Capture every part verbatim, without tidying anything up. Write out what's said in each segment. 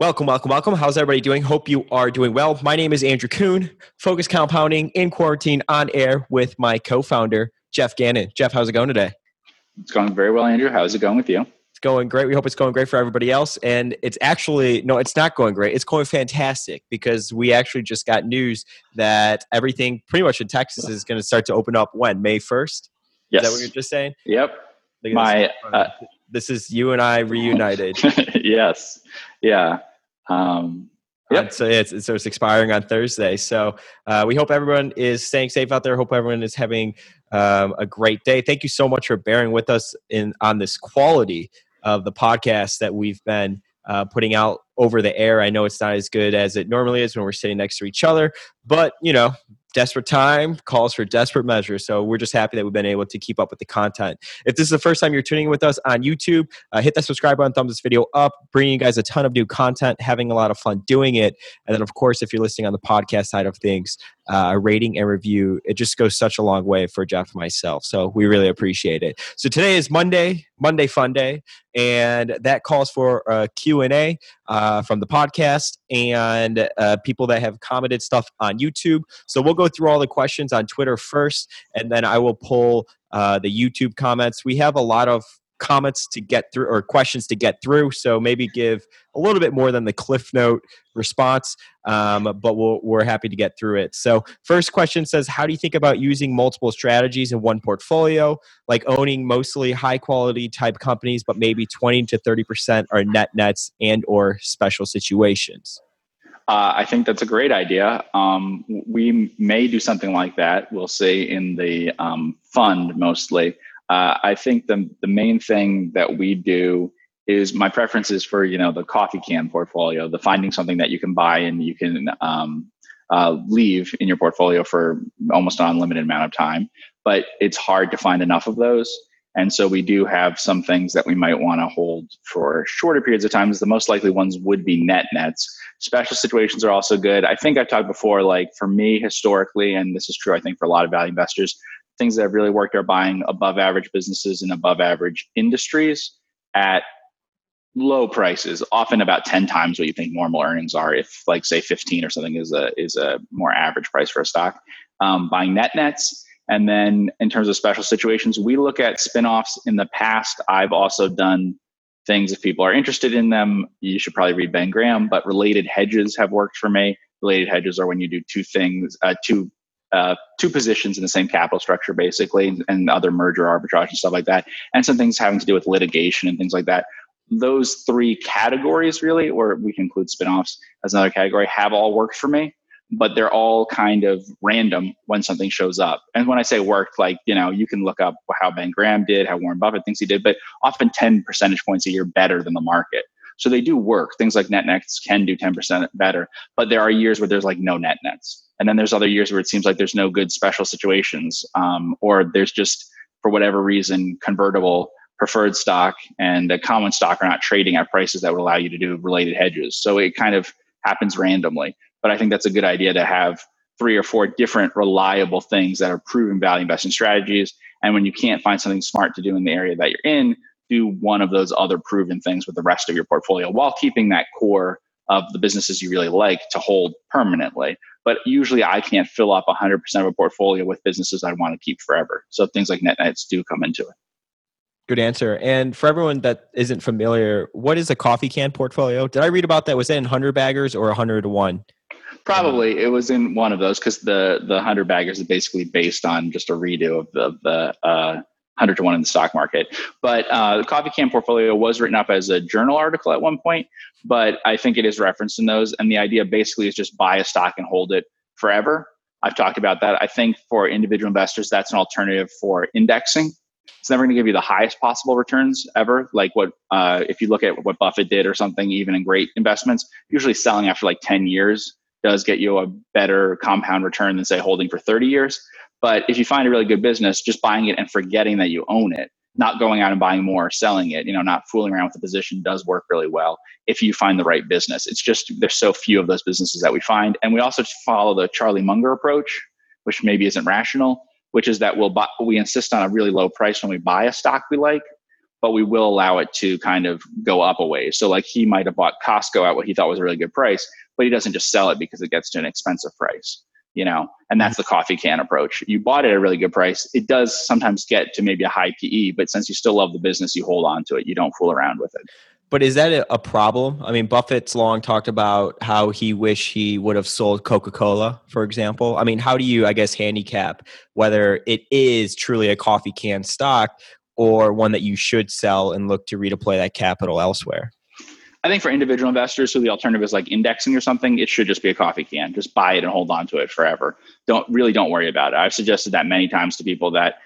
Welcome, welcome, welcome. How's everybody doing? Hope you are doing well. My name is Andrew Kuhn, Focus Compounding in Quarantine on Air with my co-founder, Jeff Gannon. Jeff, how's it going today? It's going very well, Andrew. How's it going with you? It's going great. We hope it's going great for everybody else. And it's actually, no, it's not going great. It's going fantastic because we actually just got news that everything pretty much in Texas is going to start to open up when? May first? Yes. Is that what you're just saying? Yep. My, this. Uh, this is you and I reunited. Yes. Yeah. Um, yep. So it's so it's expiring on Thursday. So uh, we hope everyone is staying safe out there. Hope everyone is having um, a great day. Thank you so much for bearing with us in on this quality of the podcast that we've been uh, putting out over the air. I know it's not as good as it normally is when we're sitting next to each other, but you know, desperate time calls for desperate measures. So we're just happy that we've been able to keep up with the content. If this is the first time you're tuning in with us on YouTube, uh, hit that subscribe button, thumbs this video up, bringing you guys a ton of new content, having a lot of fun doing it. And then of course, if you're listening on the podcast side of things, uh, a rating and review, it just goes such a long way for Jeff and myself. So we really appreciate it. So today is Monday, Monday Fun Day. And that calls for a Q and A uh, from the podcast and uh, people that have commented stuff on YouTube. So we'll go through all the questions on Twitter first, and then I will pull uh, the YouTube comments. We have a lot of comments to get through or questions to get through, so maybe give a little bit more than the Cliff Note response, um, but we'll, we're happy to get through it. So first question says, how do you think about using multiple strategies in one portfolio, like owning mostly high quality type companies, but maybe twenty to thirty percent are net nets and or special situations? Uh, I think that's a great idea. Um, we may do something like that. We'll see in the um, fund mostly. Uh, I think the the main thing that we do is my preference is for, you know, the coffee can portfolio, the finding something that you can buy and you can um, uh, leave in your portfolio for almost an unlimited amount of time. But it's hard to find enough of those. And so we do have some things that we might want to hold for shorter periods of time. The most likely ones would be net nets. Special situations are also good. I think I've talked before, like for me historically, and this is true, I think for a lot of value investors, things that have really worked are buying above average businesses and above average industries at low prices, often about ten times what you think normal earnings are. If like say fifteen or something is a is a more average price for a stock, um, buying net nets. And then in terms of special situations, we look at spinoffs. In the past, I've also done things, if people are interested in them, you should probably read Ben Graham, but related hedges have worked for me. Related hedges are when you do two things, uh, two uh, two positions in the same capital structure, basically, and, and other merger arbitrage and stuff like that, and some things having to do with litigation and things like that. Those three categories really, or we can include spinoffs as another category, have all worked for me. But they're all kind of random when something shows up. And when I say worked, like, you know, you can look up how Ben Graham did, how Warren Buffett thinks he did, but often ten percentage points a year better than the market. So they do work. Things like net nets can do ten percent better, but there are years where there's like no net nets. And then there's other years where it seems like there's no good special situations, um, or there's just, for whatever reason, convertible preferred stock and a common stock are not trading at prices that would allow you to do related hedges. So it kind of happens randomly. But I think that's a good idea to have three or four different reliable things that are proven value investing strategies. And when you can't find something smart to do in the area that you're in, do one of those other proven things with the rest of your portfolio while keeping that core of the businesses you really like to hold permanently. But usually I can't fill up one hundred percent of a portfolio with businesses I want to keep forever. So things like net nets do come into it. Good answer. And for everyone that isn't familiar, what is a coffee can portfolio? Did I read about that? Was that in one hundred baggers or one hundred to one? Probably it was in one of those because the the one hundred baggers is basically based on just a redo of the, of the uh, one hundred to one in the stock market. But uh, the coffee can portfolio was written up as a journal article at one point, but I think it is referenced in those. And the idea basically is just buy a stock and hold it forever. I've talked about that. I think for individual investors, that's an alternative for indexing. It's never going to give you the highest possible returns ever. Like what, uh, if you look at what Buffett did or something, even in great investments, usually selling after like ten years. Does get you a better compound return than say holding for thirty years. But if you find a really good business, just buying it and forgetting that you own it, not going out and buying more, selling it, you know, not fooling around with the position does work really well if you find the right business. It's just, there's so few of those businesses that we find. And we also follow the Charlie Munger approach, which maybe isn't rational, which is that we'll buy, we insist on a really low price when we buy a stock we like, but we will allow it to kind of go up a ways. So like he might have bought Costco at what he thought was a really good price, but he doesn't just sell it because it gets to an expensive price, you know, and that's the coffee can approach. You bought it at a really good price. It does sometimes get to maybe a high P E, but since you still love the business, you hold on to it. You don't fool around with it. But is that a problem? I mean, Buffett's long talked about how he wish he would have sold Coca-Cola, for example. I mean, how do you, I guess, handicap whether it is truly a coffee can stock or one that you should sell and look to redeploy that capital elsewhere? I think for individual investors, so the alternative is like indexing or something, it should just be a coffee can. Just buy it and hold on to it forever. Don't really don't worry about it. I've suggested that many times to people that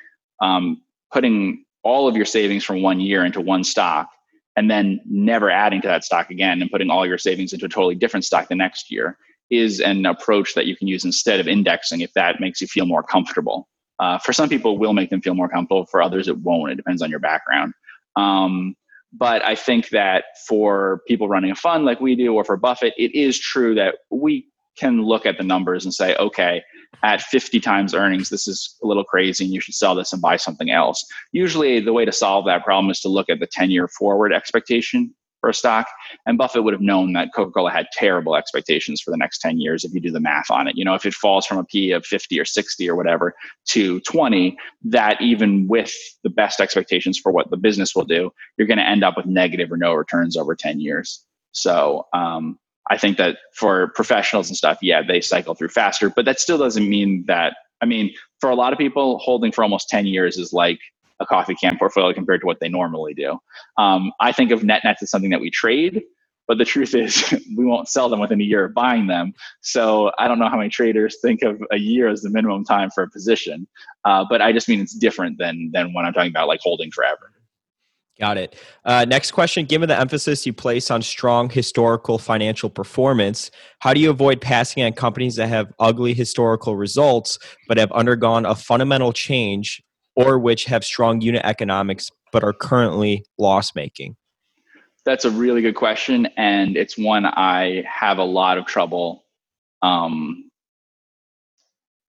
um, putting all of your savings from one year into one stock and then never adding to that stock again and putting all your savings into a totally different stock the next year is an approach that you can use instead of indexing if that makes you feel more comfortable. Uh, for some people, it will make them feel more comfortable. For others, it won't. It depends on your background. Um, but I think that for people running a fund like we do or for Buffett, it is true that we can look at the numbers and say, okay, at fifty times earnings, this is a little crazy and you should sell this and buy something else. Usually the way to solve that problem is to look at the ten-year forward expectation for a stock. And Buffett would have known that Coca-Cola had terrible expectations for the next ten years if you do the math on it. You know, if it falls from a P E of fifty or sixty or whatever to twenty, that even with the best expectations for what the business will do, you're going to end up with negative or no returns over ten years. So, um, I think that for professionals and stuff, yeah, they cycle through faster, but that still doesn't mean that, I mean, for a lot of people, holding for almost ten years is like a coffee can portfolio compared to what they normally do. Um, I think of net nets as something that we trade, but the truth is we won't sell them within a year of buying them. So I don't know how many traders think of a year as the minimum time for a position. Uh, but I just mean it's different than than when I'm talking about like holding forever. Got it. Uh, next question, given the emphasis you place on strong historical financial performance, how do you avoid passing on companies that have ugly historical results, but have undergone a fundamental change or which have strong unit economics, but are currently loss-making? That's a really good question. And it's one I have a lot of trouble um,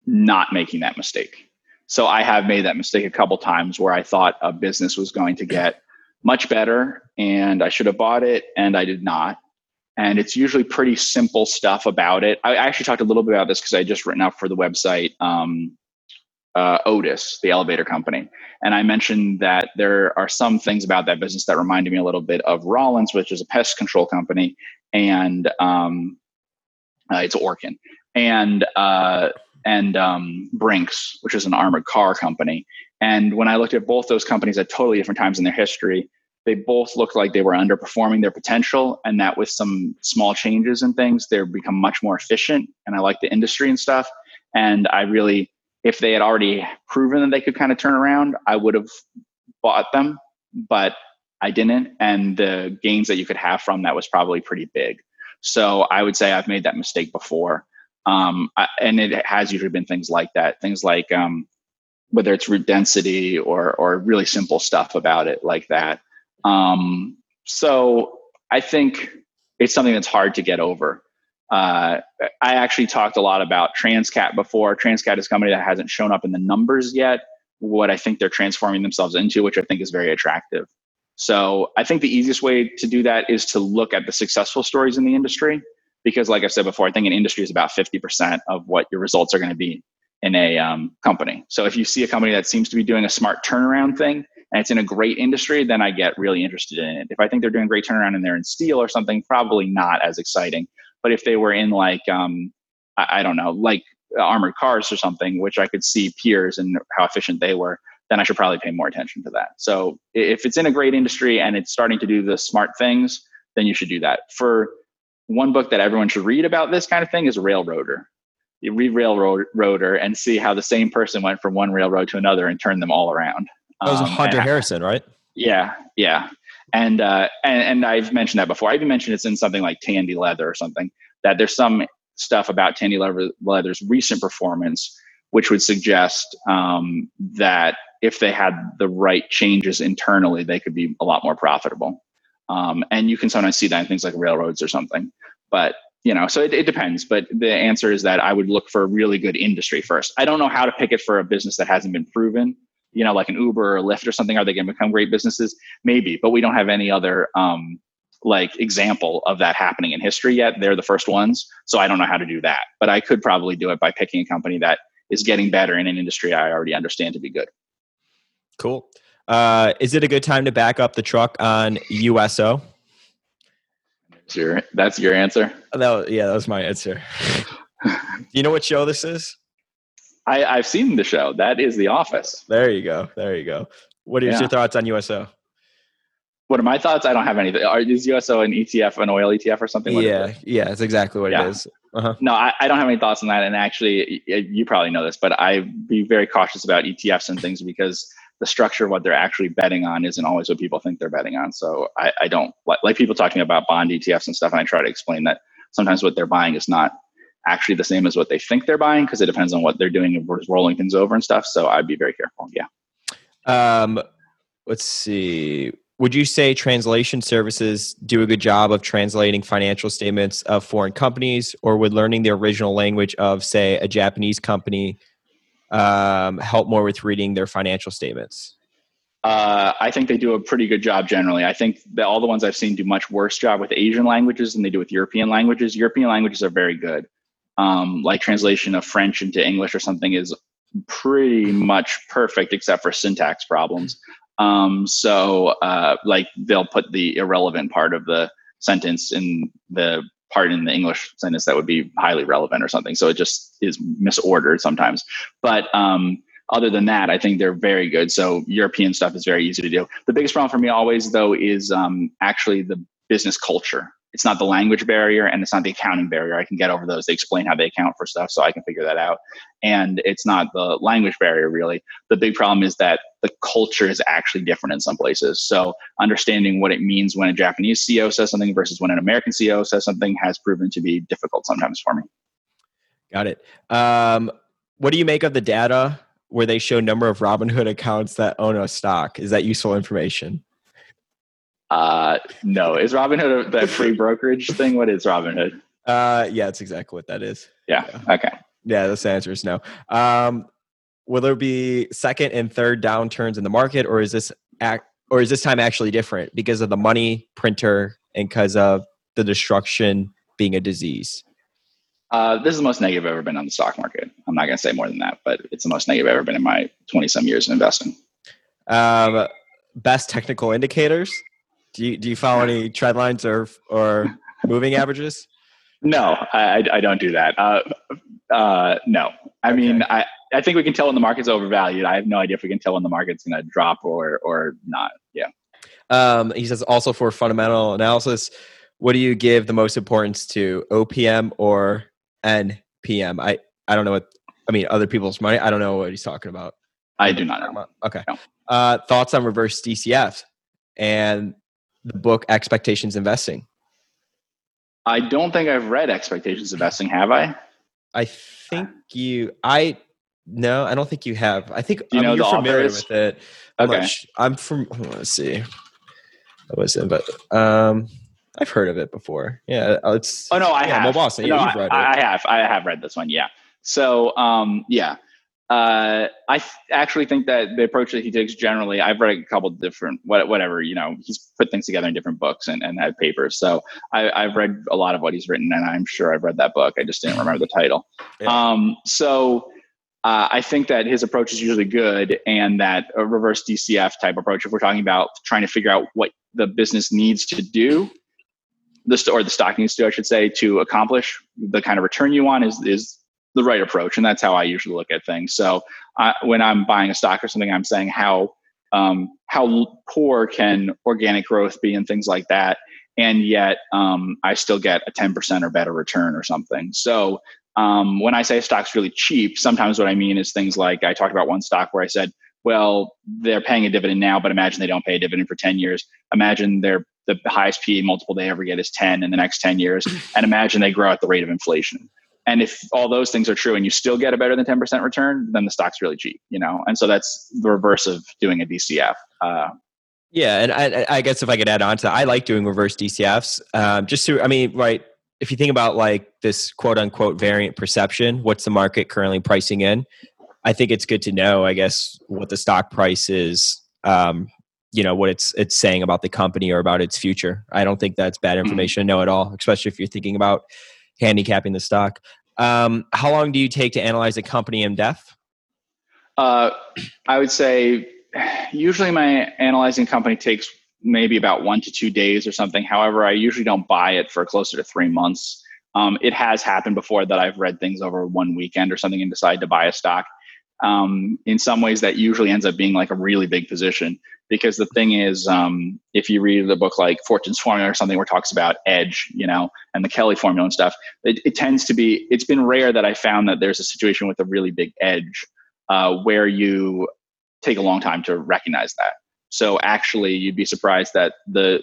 not making that mistake. So I have made that mistake a couple times where I thought a business was going to get much better and I should have bought it and I did not. And it's usually pretty simple stuff about it. I actually talked a little bit about this because I had just written up for the website, um, uh, Otis, the elevator company. And I mentioned that there are some things about that business that reminded me a little bit of Rollins, which is a pest control company, and um, uh, it's Orkin, and uh, and um, Brinks, which is an armored car company. And when I looked at both those companies at totally different times in their history, they both looked like they were underperforming their potential, and that with some small changes and things, they've become much more efficient. And I like the industry and stuff. And I really, if they had already proven that they could kind of turn around, I would have bought them, but I didn't. And the gains that you could have from that was probably pretty big. So I would say I've made that mistake before. Um, I, and it has usually been things like that, things like, um, whether it's root density or or really simple stuff about it like that. Um, so I think it's something that's hard to get over. Uh, I actually talked a lot about TransCat before. TransCat is a company that hasn't shown up in the numbers yet, what I think they're transforming themselves into, which I think is very attractive. So I think the easiest way to do that is to look at the successful stories in the industry, because like I said before, I think an industry is about fifty percent of what your results are going to be in a um, company. So if you see a company that seems to be doing a smart turnaround thing and it's in a great industry, then I get really interested in it. If I think they're doing a great turnaround and they're in steel or something, probably not as exciting. But if they were in like, um, I, I don't know, like armored cars or something, which I could see peers and how efficient they were, then I should probably pay more attention to that. So if it's in a great industry and it's starting to do the smart things, then you should do that. For one book that everyone should read about this kind of thing is Railroader. You read Railroader and see how the same person went from one railroad to another and turned them all around. That was um, Hunter I, Harrison, right? Yeah, yeah. And, uh, and and I've mentioned that before. I even mentioned it's in something like Tandy Leather or something, that there's some stuff about Tandy Leather, Leather's recent performance, which would suggest um, that if they had the right changes internally, they could be a lot more profitable. Um, and you can sometimes see that in things like railroads or something. But You know, so it, it depends. But the answer is that I would look for a really good industry first. I don't know how to pick it for a business that hasn't been proven. you know, like an Uber or Lyft or something? Are they going to become great businesses? Maybe, but we don't have any other um, like example of that happening in history yet. They're the first ones. So I don't know how to do that, but I could probably do it by picking a company that is getting better in an industry I already understand to be good. Cool. Uh, is it a good time to back up the truck on U S O? That's your, that's your answer? No, yeah, that was my answer. Do you know what show this is? I, I've seen the show. That is The Office. There you go. There you go. What are yeah. your thoughts on U S O? What are my thoughts? I don't have anything. Are, is U S O an E T F, an oil E T F or something? What yeah. Yeah. That's exactly what yeah. it is. Uh-huh. No, I, I don't have any thoughts on that. And actually, you probably know this, but I'd be very cautious about E T Fs and things because the structure of what they're actually betting on isn't always what people think they're betting on. So I, I don't like, like people talking about bond E T Fs and stuff. And I try to explain that sometimes what they're buying is not actually the same as what they think they're buying because it depends on what they're doing and rolling things over and stuff. So I'd be very careful. Yeah. Um, let's see. Would you say translation services do a good job of translating financial statements of foreign companies, or would learning the original language of, say, a Japanese company um, help more with reading their financial statements? Uh, I think they do a pretty good job generally. I think that all the ones I've seen do much worse job with Asian languages than they do with European languages. European languages are very good. Um, like translation of French into English or something is pretty much perfect except for syntax problems. Um, so, uh, like they'll put the irrelevant part of the sentence in the part in the English sentence that would be highly relevant or something. So it just is misordered sometimes. But, um, other than that, I think they're very good. So European stuff is very easy to do. The biggest problem for me always though, is, um, actually the business culture. It's not the language barrier and it's not the accounting barrier. I can get over those. They explain how they account for stuff, so I can figure that out. And it's not the language barrier, really. The big problem is that the culture is actually different in some places. So understanding what it means when a Japanese C E O says something versus when an American C E O says something has proven to be difficult sometimes for me. Got it. Um, what do you make of the data where they show number of Robinhood accounts that own a stock? Is that useful information? Uh, no. Is Robinhood that free brokerage thing? What is Robinhood? Uh, yeah, that's exactly what that is. Yeah. yeah. Okay. Yeah. That's the answer is no. Um, will there be second and third downturns in the market, or is this act, or is this time actually different because of the money printer and because of the destruction being a disease? Uh, this is the most negative I've ever been on the stock market. I'm not going to say more than that, but it's the most negative I've ever been in my twenty some years in investing. Um, best technical indicators. Do you, do you follow any trend lines or or moving averages? No, I, I don't do that. Uh, uh, no. I okay. mean, I, I think we can tell when the market's overvalued. I have no idea if we can tell when the market's going to drop or or not. Yeah. Um, he says also for fundamental analysis, what do you give the most importance to, O P M or N P M? I, I don't know what, I mean, other people's money. I don't know what he's talking about. I do not know. About. Okay. No. Uh, thoughts on reverse D C F and the book Expectations Investing? I don't think I've read Expectations Investing. Have I? I think you, I, no, I don't think you have. I think you I mean, know you're the familiar with it. Okay. I'm, sh- I'm from, let's see. I wasn't, but um, I've heard of it before. Yeah. It's, oh no, I yeah, have. Boston, no, yeah, no, I, I have. I have read this one. Yeah. So um, yeah. Uh, I th- actually think that the approach that he takes generally, I've read a couple different, what, whatever, you know, he's put things together in different books and, and had papers. So I, I've read a lot of what he's written, and I'm sure I've read that book. I just didn't remember the title. Yeah. Um, so uh, I think that his approach is usually good, and that a reverse D C F type approach, if we're talking about trying to figure out what the business needs to do, the st- or the stock needs to, I should say, to accomplish the kind of return you want is, is the right approach. And that's how I usually look at things. So uh, when I'm buying a stock or something, I'm saying how, um, how poor can organic growth be and things like that. And yet um, I still get a ten percent or better return or something. So um, when I say a stock's really cheap, sometimes what I mean is things like I talked about one stock where I said, well, they're paying a dividend now, but imagine they don't pay a dividend for ten years. Imagine they're the highest P E multiple they ever get is ten in the next ten years. And imagine they grow at the rate of inflation. And if all those things are true and you still get a better than ten percent return, then the stock's really cheap, you know? And so that's the reverse of doing a D C F. Uh, yeah. And I, I guess if I could add on to that, I like doing reverse D C Fs. Um, just to, I mean, right. If you think about like this quote unquote variant perception, what's the market currently pricing in? I think it's good to know, I guess, what the stock price is, um, you know, what it's it's saying about the company or about its future. I don't think that's bad information to know at all, especially if you're thinking about handicapping the stock. Um, how long do you take to analyze a company in depth? Uh, I would say usually my analyzing company takes maybe about one to two days or something. However, I usually don't buy it for closer to three months. Um, it has happened before that I've read things over one weekend or something and decide to buy a stock. Um, in some ways, that usually ends up being like a really big position, because the thing is, um, if you read the book like Fortune's Formula or something where it talks about edge, you know, and the Kelly formula and stuff, it, it tends to be, it's been rare that I found that there's a situation with a really big edge uh, where you take a long time to recognize that. So actually, you'd be surprised that the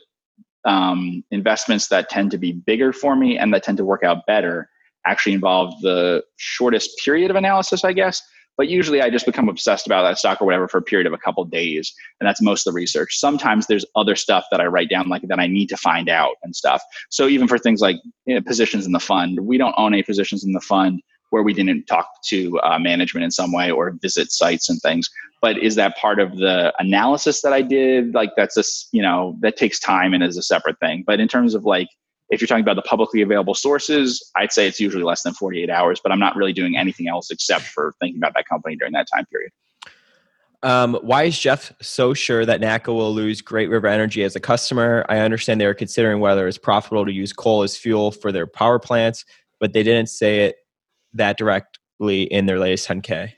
um, investments that tend to be bigger for me and that tend to work out better actually involve the shortest period of analysis, I guess. But usually I just become obsessed about that stock or whatever for a period of a couple of days. And that's most of the research. Sometimes there's other stuff that I write down, like that I need to find out and stuff. So even for things like, you know, positions in the fund, we don't own any positions in the fund where we didn't talk to uh, management in some way or visit sites and things. But is that part of the analysis that I did? Like that's a, you know, that takes time and is a separate thing. But in terms of like, if you're talking about the publicly available sources, I'd say it's usually less than forty-eight hours, but I'm not really doing anything else except for thinking about that company during that time period. Um, why is Jeff so sure that NACA will lose Great River Energy as a customer? I understand they were considering whether it's profitable to use coal as fuel for their power plants, but they didn't say it that directly in their latest ten K.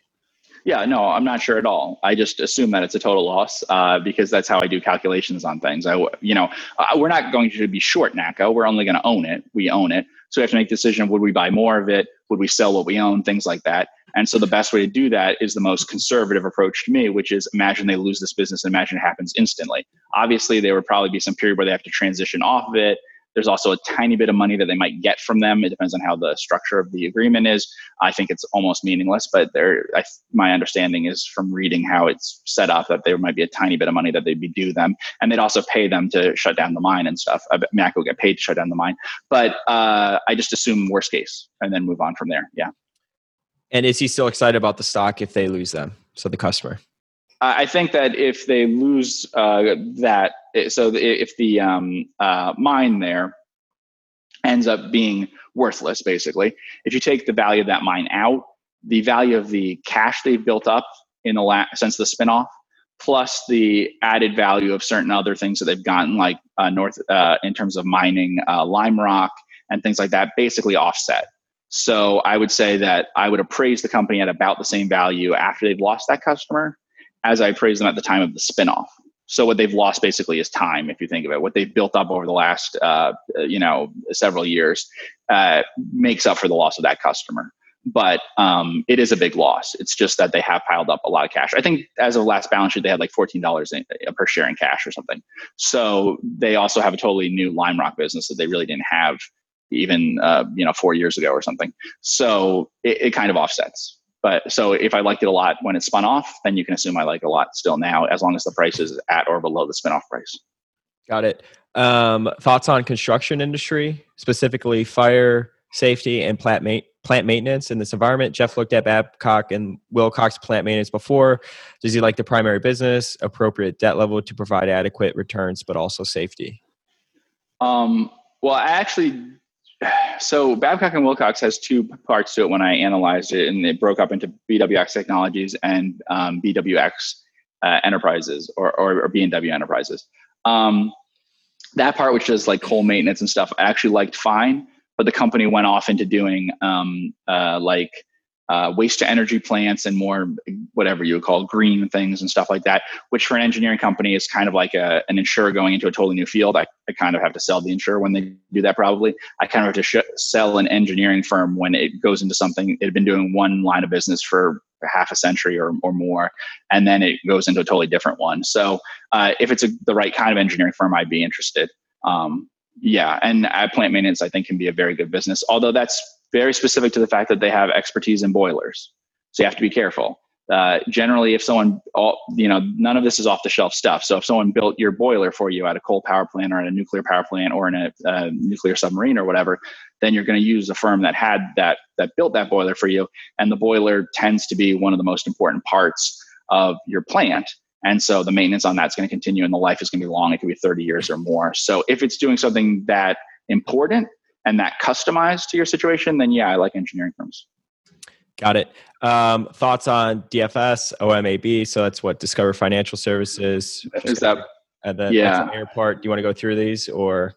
Yeah, no, I'm not sure at all. I just assume that it's a total loss uh, because that's how I do calculations on things. I, you know, uh, we're not going to be short NACA. We're only going to own it. We own it. So we have to make a decision. Would we buy more of it? Would we sell what we own? Things like that. And so the best way to do that is the most conservative approach to me, which is imagine they lose this business and imagine it happens instantly. Obviously, there would probably be some period where they have to transition off of it. There's also a tiny bit of money that they might get from them. It depends on how the structure of the agreement is. I think it's almost meaningless, but there, I, my understanding is from reading how it's set up that there might be a tiny bit of money that they'd be due them. And they'd also pay them to shut down the mine and stuff. I mean, I could get paid to shut down the mine, but uh, I just assume worst case and then move on from there. Yeah. And is he still excited about the stock if they lose them? So the customer. I think that if they lose uh, that, so if the um, uh, mine there ends up being worthless, basically, if you take the value of that mine out, the value of the cash they've built up in the la- since the spinoff, plus the added value of certain other things that they've gotten, like uh, north uh, in terms of mining uh, lime rock and things like that, basically offset. So I would say that I would appraise the company at about the same value after they've lost that customer as I appraise them at the time of the spinoff. So what they've lost basically is time, if you think of it. What they've built up over the last, uh, you know, several years uh, makes up for the loss of that customer. But um, it is a big loss. It's just that they have piled up a lot of cash. I think as of last balance sheet, they had like fourteen dollars per share in cash or something. So they also have a totally new lime rock business that they really didn't have even, uh, you know, four years ago or something. So it, it kind of offsets. But so if I liked it a lot when it spun off, then you can assume I like a lot still now, as long as the price is at or below the spinoff price. Got it. Um, thoughts on construction industry, specifically fire safety and plant ma- plant maintenance in this environment? Jeff looked at Babcock and Wilcox plant maintenance before. Does he like the primary business, appropriate debt level to provide adequate returns, but also safety? Um, well, I actually... So Babcock and Wilcox has two parts to it when I analyzed it, and it broke up into B W X Technologies and um, B W X uh, Enterprises or, or, or B and W Enterprises. Um, that part, which is like coal maintenance and stuff, I actually liked fine, but the company went off into doing um, uh, like uh, waste to energy plants and more whatever you would call green things and stuff like that, which for an engineering company is kind of like a, an insurer going into a totally new field. I, I kind of have to sell the insurer when they do that probably. I kind of have to sh- sell an engineering firm when it goes into something. It had been doing one line of business for half a century or, or more, and then it goes into a totally different one. So uh, if it's a, the right kind of engineering firm, I'd be interested. Um, yeah, and uh, plant maintenance, I think, can be a very good business, although that's very specific to the fact that they have expertise in boilers. So you have to be careful. Uh, generally, if someone, all, you know, none of this is off-the-shelf stuff. So if someone built your boiler for you at a coal power plant or at a nuclear power plant or in a uh, nuclear submarine or whatever, then you're going to use a firm that had that, that built that boiler for you. And the boiler tends to be one of the most important parts of your plant. And so the maintenance on that's going to continue and the life is going to be long. It could be thirty years or more. So if it's doing something that important and that customized to your situation, then yeah, I like engineering firms. Got it. Um, thoughts on D F S, O M A B? So that's what, Discover Financial Services. Is that, and then yeah. That's an airport. Do you want to go through these, or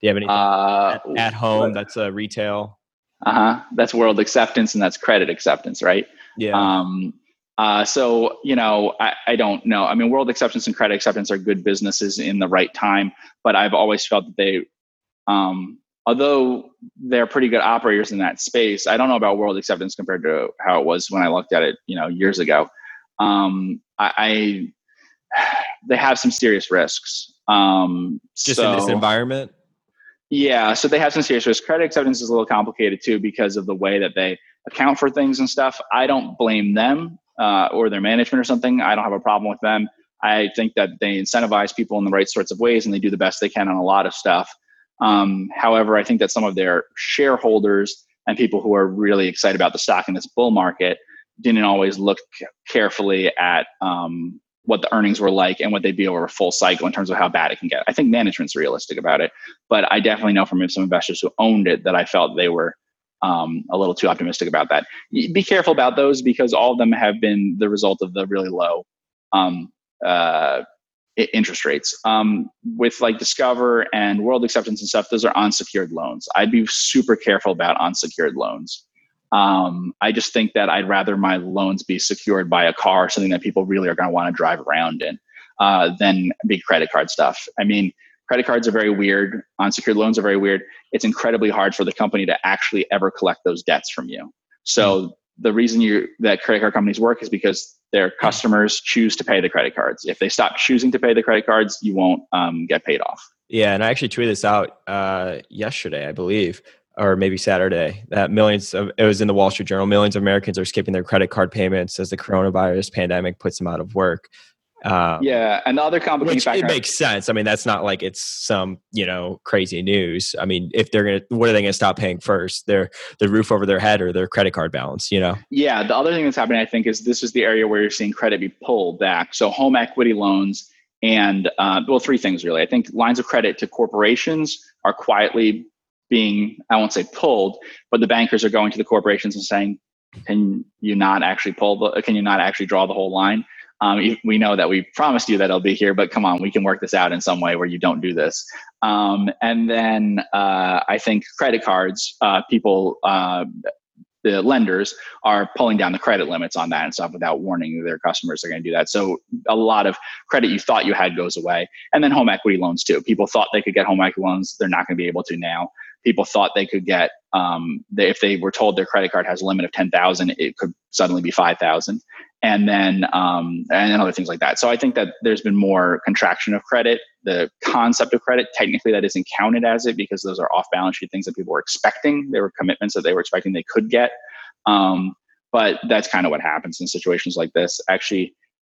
do you have anything uh, at, at home? That's a retail. Uh huh. That's World Acceptance and that's Credit Acceptance, right? Yeah. Um, uh, so you know, I, I don't know. I mean, World Acceptance and Credit Acceptance are good businesses in the right time, but I've always felt that they. Um, Although they're pretty good operators in that space, I don't know about World Acceptance compared to how it was when I looked at it, you know, years ago. Um, I, I they have some serious risks. Um, Just so, in this environment? Yeah, so they have some serious risks. Credit Acceptance is a little complicated too because of the way that they account for things and stuff. I don't blame them uh, or their management or something. I don't have a problem with them. I think that they incentivize people in the right sorts of ways and they do the best they can on a lot of stuff. Um, however, I think that some of their shareholders and people who are really excited about the stock in this bull market didn't always look carefully at um, what the earnings were like and what they'd be over a full cycle in terms of how bad it can get. I think management's realistic about it, but I definitely know from some investors who owned it that I felt they were um, a little too optimistic about that. Be careful about those because all of them have been the result of the really low um, uh interest rates. Um, with like Discover and World Acceptance and stuff, those are unsecured loans. I'd be super careful about unsecured loans. Um, I just think that I'd rather my loans be secured by a car, something that people really are going to want to drive around in, uh, than big credit card stuff. I mean, credit cards are very weird. Unsecured loans are very weird. It's incredibly hard for the company to actually ever collect those debts from you. So mm-hmm. the reason you that credit card companies work is because their customers choose to pay the credit cards. If they stop choosing to pay the credit cards, you won't um, get paid off. Yeah, and I actually tweeted this out uh, yesterday, I believe, or maybe Saturday, that millions of, it was in the Wall Street Journal, millions of Americans are skipping their credit card payments as the coronavirus pandemic puts them out of work. Um, yeah, and the other complicating which, factor. It makes sense. I mean, that's not like it's some, you know, crazy news. I mean, if they're going to, what are they going to stop paying first? Their the roof over their head or their credit card balance, you know? Yeah, the other thing that's happening, I think, is this is the area where you're seeing credit be pulled back. So home equity loans and, uh, well, three things really. I think lines of credit to corporations are quietly being, I won't say pulled, but the bankers are going to the corporations and saying, can you not actually pull, the, can you not actually draw the whole line? Um, we know that we promised you that it'll be here, but come on, we can work this out in some way where you don't do this. Um, and then uh, I think credit cards, uh, people, uh, the lenders are pulling down the credit limits on that and stuff without warning their customers are going to do that. So a lot of credit you thought you had goes away. And then home equity loans too. People thought they could get home equity loans. They're not going to be able to now. People thought they could get, um, they, if they were told their credit card has a limit of ten thousand, it could suddenly be five thousand. And then, um, and then other things like that. So I think that there's been more contraction of credit, the concept of credit, technically that isn't counted as it because those are off balance sheet things that people were expecting. There were commitments that they were expecting they could get. Um, but that's kind of what happens in situations like this. Actually,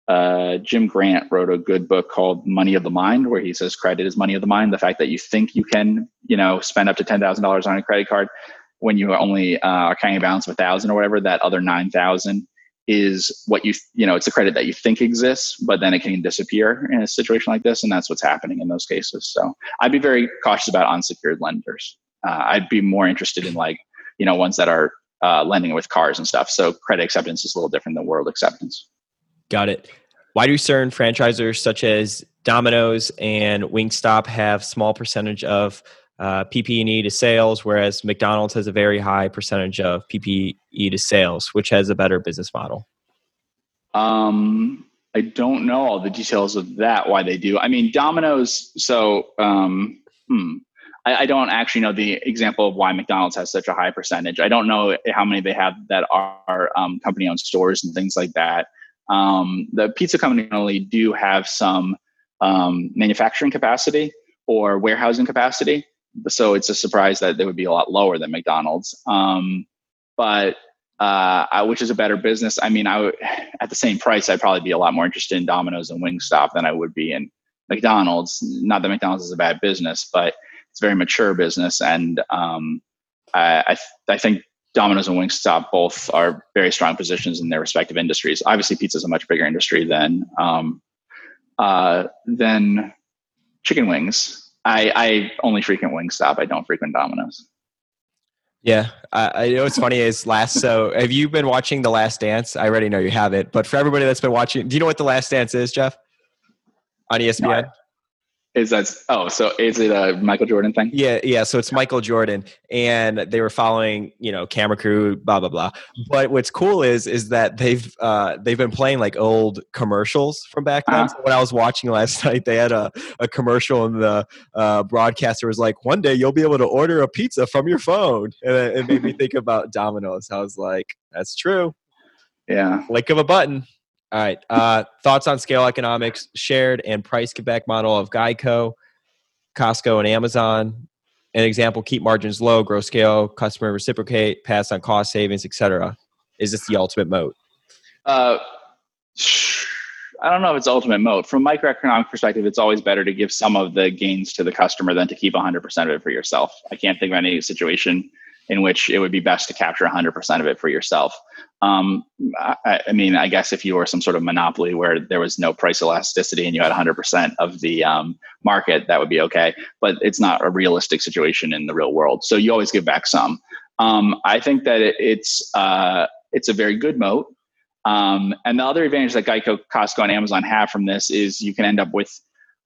uh, Jim Grant wrote a good book called Money of the Mind, where he says credit is money of the mind. The fact that you think you can, you know, spend up to ten thousand dollars on a credit card when you only uh, are carrying a balance of a thousand or whatever, that other nine thousand is what you, you know, it's a credit that you think exists, but then it can disappear in a situation like this. And that's what's happening in those cases. So I'd be very cautious about unsecured lenders. Uh, I'd be more interested in like, you know, ones that are uh, lending with cars and stuff. So Credit Acceptance is a little different than World Acceptance. Got it. Why do certain franchisors such as Domino's and Wingstop have small percentage of uh, P P E to sales, whereas McDonald's has a very high percentage of P P E to sales? Which has a better business model? Um, I don't know all the details of that, why they do. I mean, Domino's, so um, hmm, I, I don't actually know the example of why McDonald's has such a high percentage. I don't know how many they have that are um, company-owned stores and things like that. Um, the pizza company only do have some um, manufacturing capacity or warehousing capacity. So it's a surprise that they would be a lot lower than McDonald's. Um, but uh, I, which is a better business. I mean, I would, at the same price, I'd probably be a lot more interested in Domino's and Wingstop than I would be in McDonald's. Not that McDonald's is a bad business, but it's a very mature business. And um, I, I, th- I think Domino's and Wingstop both are very strong positions in their respective industries. Obviously, pizza is a much bigger industry than um, uh, than chicken wings. I, I only frequent Wingstop. I don't frequent Domino's. Yeah, uh, I know what's funny is last. So, have you been watching The Last Dance? I already know you have it, but for everybody that's been watching, do you know what The Last Dance is, Jeff? On E S P N. No, I- Is that, oh, so is it a Michael Jordan thing? Yeah, yeah. So it's Michael Jordan, and they were following, you know, camera crew, blah, blah, blah. But what's cool is, is that they've, uh, they've been playing like old commercials from back then. Uh-huh. So when I was watching last night, they had a, a commercial, and the uh, broadcaster was like, one day you'll be able to order a pizza from your phone. And it made me think about Domino's. I was like, that's true. Yeah. Click of a button. All right. Uh, thoughts on scale economics, shared and price Quebec model of Geico, Costco, and Amazon. An example, keep margins low, grow scale, customer reciprocate, pass on cost savings, et cetera. Is this the ultimate moat? Uh, I don't know if it's ultimate moat. From a microeconomic perspective, it's always better to give some of the gains to the customer than to keep one hundred percent of it for yourself. I can't think of any situation in which it would be best to capture one hundred percent of it for yourself. Um, I, I mean, I guess if you were some sort of monopoly where there was no price elasticity and you had one hundred percent of the um, market, that would be okay. But it's not a realistic situation in the real world. So you always give back some. Um, I think that it, it's uh, it's a very good moat. Um, and the other advantage that Geico, Costco, and Amazon have from this is you can end up with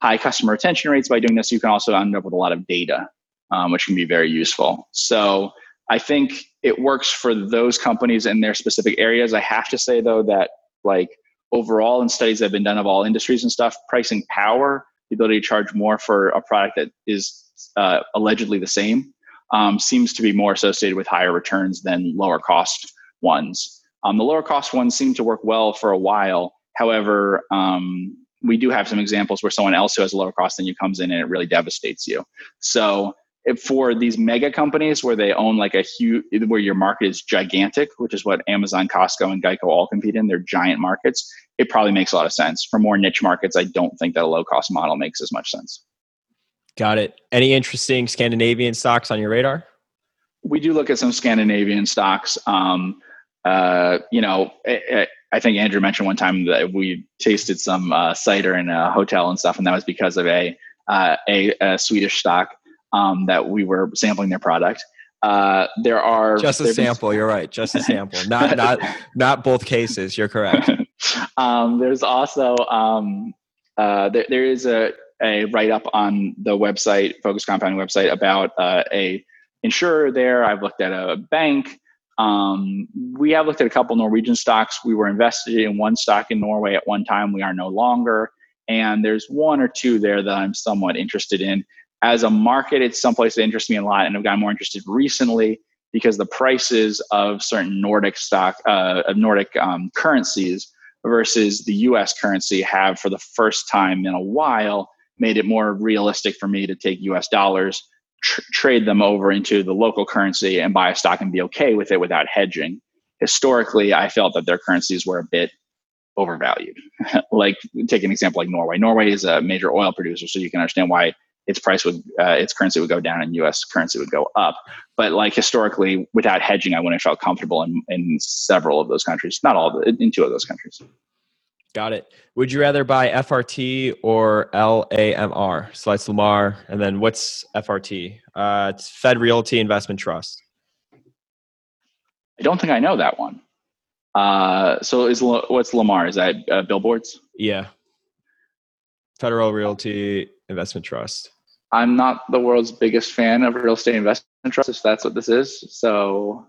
high customer retention rates by doing this. You can also end up with a lot of data, um, which can be very useful. So I think it works for those companies in their specific areas. I have to say, though, that like overall in studies that have been done of all industries and stuff, pricing power, the ability to charge more for a product that is uh, allegedly the same, um, seems to be more associated with higher returns than lower cost ones. Um, the lower cost ones seem to work well for a while. However, um, we do have some examples where someone else who has a lower cost than you comes in and it really devastates you. So for these mega companies where they own like a huge, where your market is gigantic, which is what Amazon, Costco, and Geico all compete in, they're giant markets, it probably makes a lot of sense. For more niche markets, I don't think that a low cost model makes as much sense. Got it. Any interesting Scandinavian stocks on your radar? We do look at some Scandinavian stocks. Um, uh, you know, I, I think Andrew mentioned one time that we tasted some uh, cider in a hotel and stuff, and that was because of a uh, a, a Swedish stock. Um, that we were sampling their product. Uh, there are just a sample. You're right. Just a sample. Not not not both cases. You're correct. um, there's also um, uh, there, there is a a write up on the website, Focus Compounding website, about uh, a insurer there. I've looked at a bank. Um, we have looked at a couple Norwegian stocks. We were invested in one stock in Norway at one time. We are no longer. And there's one or two there that I'm somewhat interested in. As a market, it's someplace that interests me a lot, and I've gotten more interested recently because the prices of certain Nordic stock, uh, of Nordic um, currencies versus the U S currency have, for the first time in a while, made it more realistic for me to take U S dollars, tr- trade them over into the local currency, and buy a stock and be okay with it without hedging. Historically, I felt that their currencies were a bit overvalued. Like, take an example like Norway. Norway is a major oil producer, so you can understand why its price would, uh, its currency would go down and U S currency would go up. But like historically, without hedging, I wouldn't have felt comfortable in, in several of those countries, not all of the, in two of those countries. Got it. Would you rather buy F R T or L A M R? So that's Lamar. And then what's F R T? Uh, it's Fed Realty Investment Trust. I don't think I know that one. Uh, so is what's Lamar? Is that uh, billboards? Yeah. Federal Realty Investment Trust. I'm not the world's biggest fan of real estate investment trusts, if that's what this is. So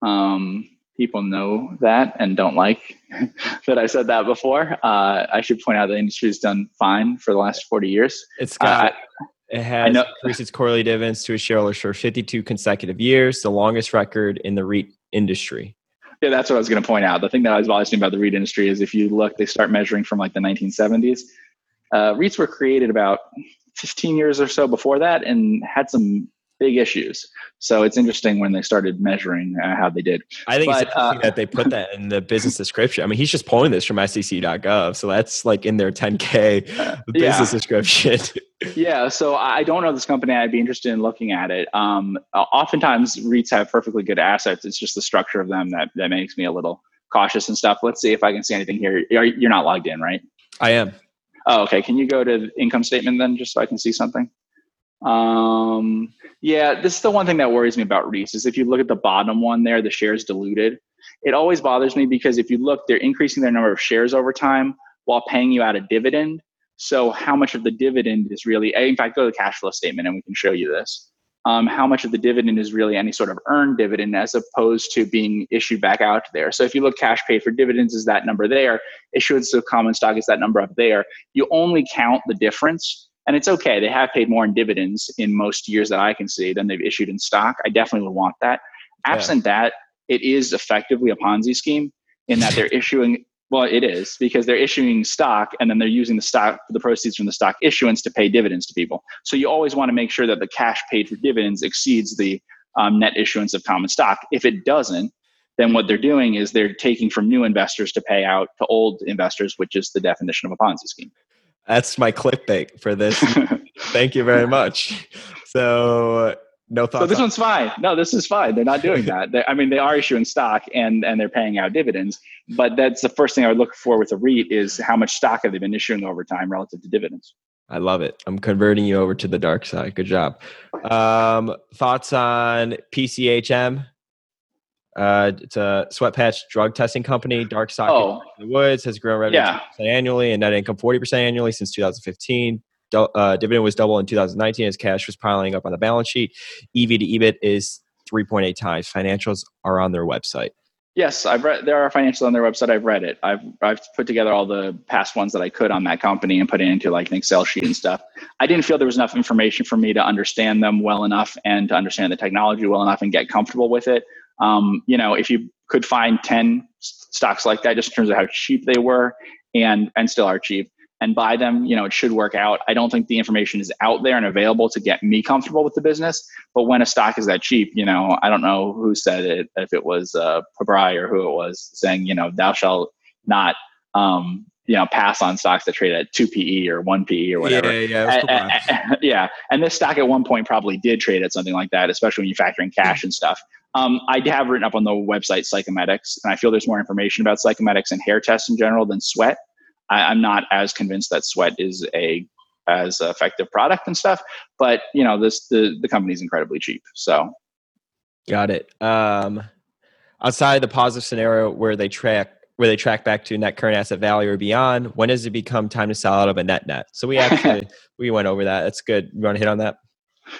um, people know that and don't like that I said that before. Uh, I should point out the industry's done fine for the last forty years. It's got, uh, it has increased its quarterly dividends to its shareholders for fifty-two consecutive years, the longest record in the REIT industry. Yeah, that's what I was going to point out. The thing that I was bothering about the REIT industry is if you look, they start measuring from like the nineteen seventies. Uh, REITs were created about fifteen years or so before that and had some big issues. So it's interesting when they started measuring uh, how they did. I think but, it's interesting uh, that they put that in the business description. I mean, he's just pulling this from S E C dot gov. So that's like in their ten K uh, business yeah. description. Yeah. So I don't know this company. I'd be interested in looking at it. Um, oftentimes REITs have perfectly good assets. It's just the structure of them that, that makes me a little cautious and stuff. Let's see if I can see anything here. You're not logged in, right? I am. Oh, okay. Can you go to the income statement then, just so I can see something? Um, yeah, this is the one thing that worries me about REITs is if you look at the bottom one there, the shares diluted. It always bothers me because if you look, they're increasing their number of shares over time while paying you out a dividend. So how much of the dividend is really, in fact, go to the cash flow statement and we can show you this. Um, how much of the dividend is really any sort of earned dividend as opposed to being issued back out there. So if you look cash paid for dividends is that number there, issuance of common stock is that number up there. You only count the difference. And it's okay. They have paid more in dividends in most years that I can see than they've issued in stock. I definitely would want that. Absent yeah. that, it is effectively a Ponzi scheme in that they're issuing, well, it is because they're issuing stock and then they're using the stock, the proceeds from the stock issuance to pay dividends to people. So you always want to make sure that the cash paid for dividends exceeds the um, net issuance of common stock. If it doesn't, then what they're doing is they're taking from new investors to pay out to old investors, which is the definition of a Ponzi scheme. That's my clickbait for this. Thank you very much. So no thoughts. So this on- one's fine. No, this is fine. They're not doing that. I mean, they are issuing stock and, and they're paying out dividends, but that's the first thing I would look for with a REIT is how much stock have they been issuing over time relative to dividends. I love it. I'm converting you over to the dark side. Good job. Um, thoughts on P C H M? Uh, it's a sweat patch drug testing company, dark stock oh. in the woods, has grown revenue yeah. ten percent annually and net income forty percent annually since two thousand fifteen. Do, uh, dividend was double in two thousand nineteen as cash was piling up on the balance sheet. E V to EBIT is three point eight times. Financials are on their website. Yes, I've read, there are financials on their website. I've read it. I've I've put together all the past ones that I could on that company and put it into like an Excel sheet and stuff. I didn't feel there was enough information for me to understand them well enough and to understand the technology well enough and get comfortable with it. Um, you know, if you could find ten stocks like that, just in terms of how cheap they were and, and still are cheap and buy them, you know, it should work out. I don't think the information is out there and available to get me comfortable with the business. But when a stock is that cheap, you know, I don't know who said it, if it was uh, Pabrai or who it was saying, you know, thou shalt not, um, you know, pass on stocks that trade at two P E or one P E or whatever. Yeah, yeah, and, yeah. And this stock at one point probably did trade at something like that, especially when you factor in cash and stuff. Um, I have written up on the website Psychomedics, and I feel there's more information about Psychomedics and hair tests in general than sweat. I, I'm not as convinced that sweat is a as effective product and stuff, but you know, this the the company's incredibly cheap. So, got it. Um, outside the positive scenario where they track where they track back to net current asset value or beyond, when does it become time to sell out of a net net? So we actually we went over that. That's good. You want to hit on that?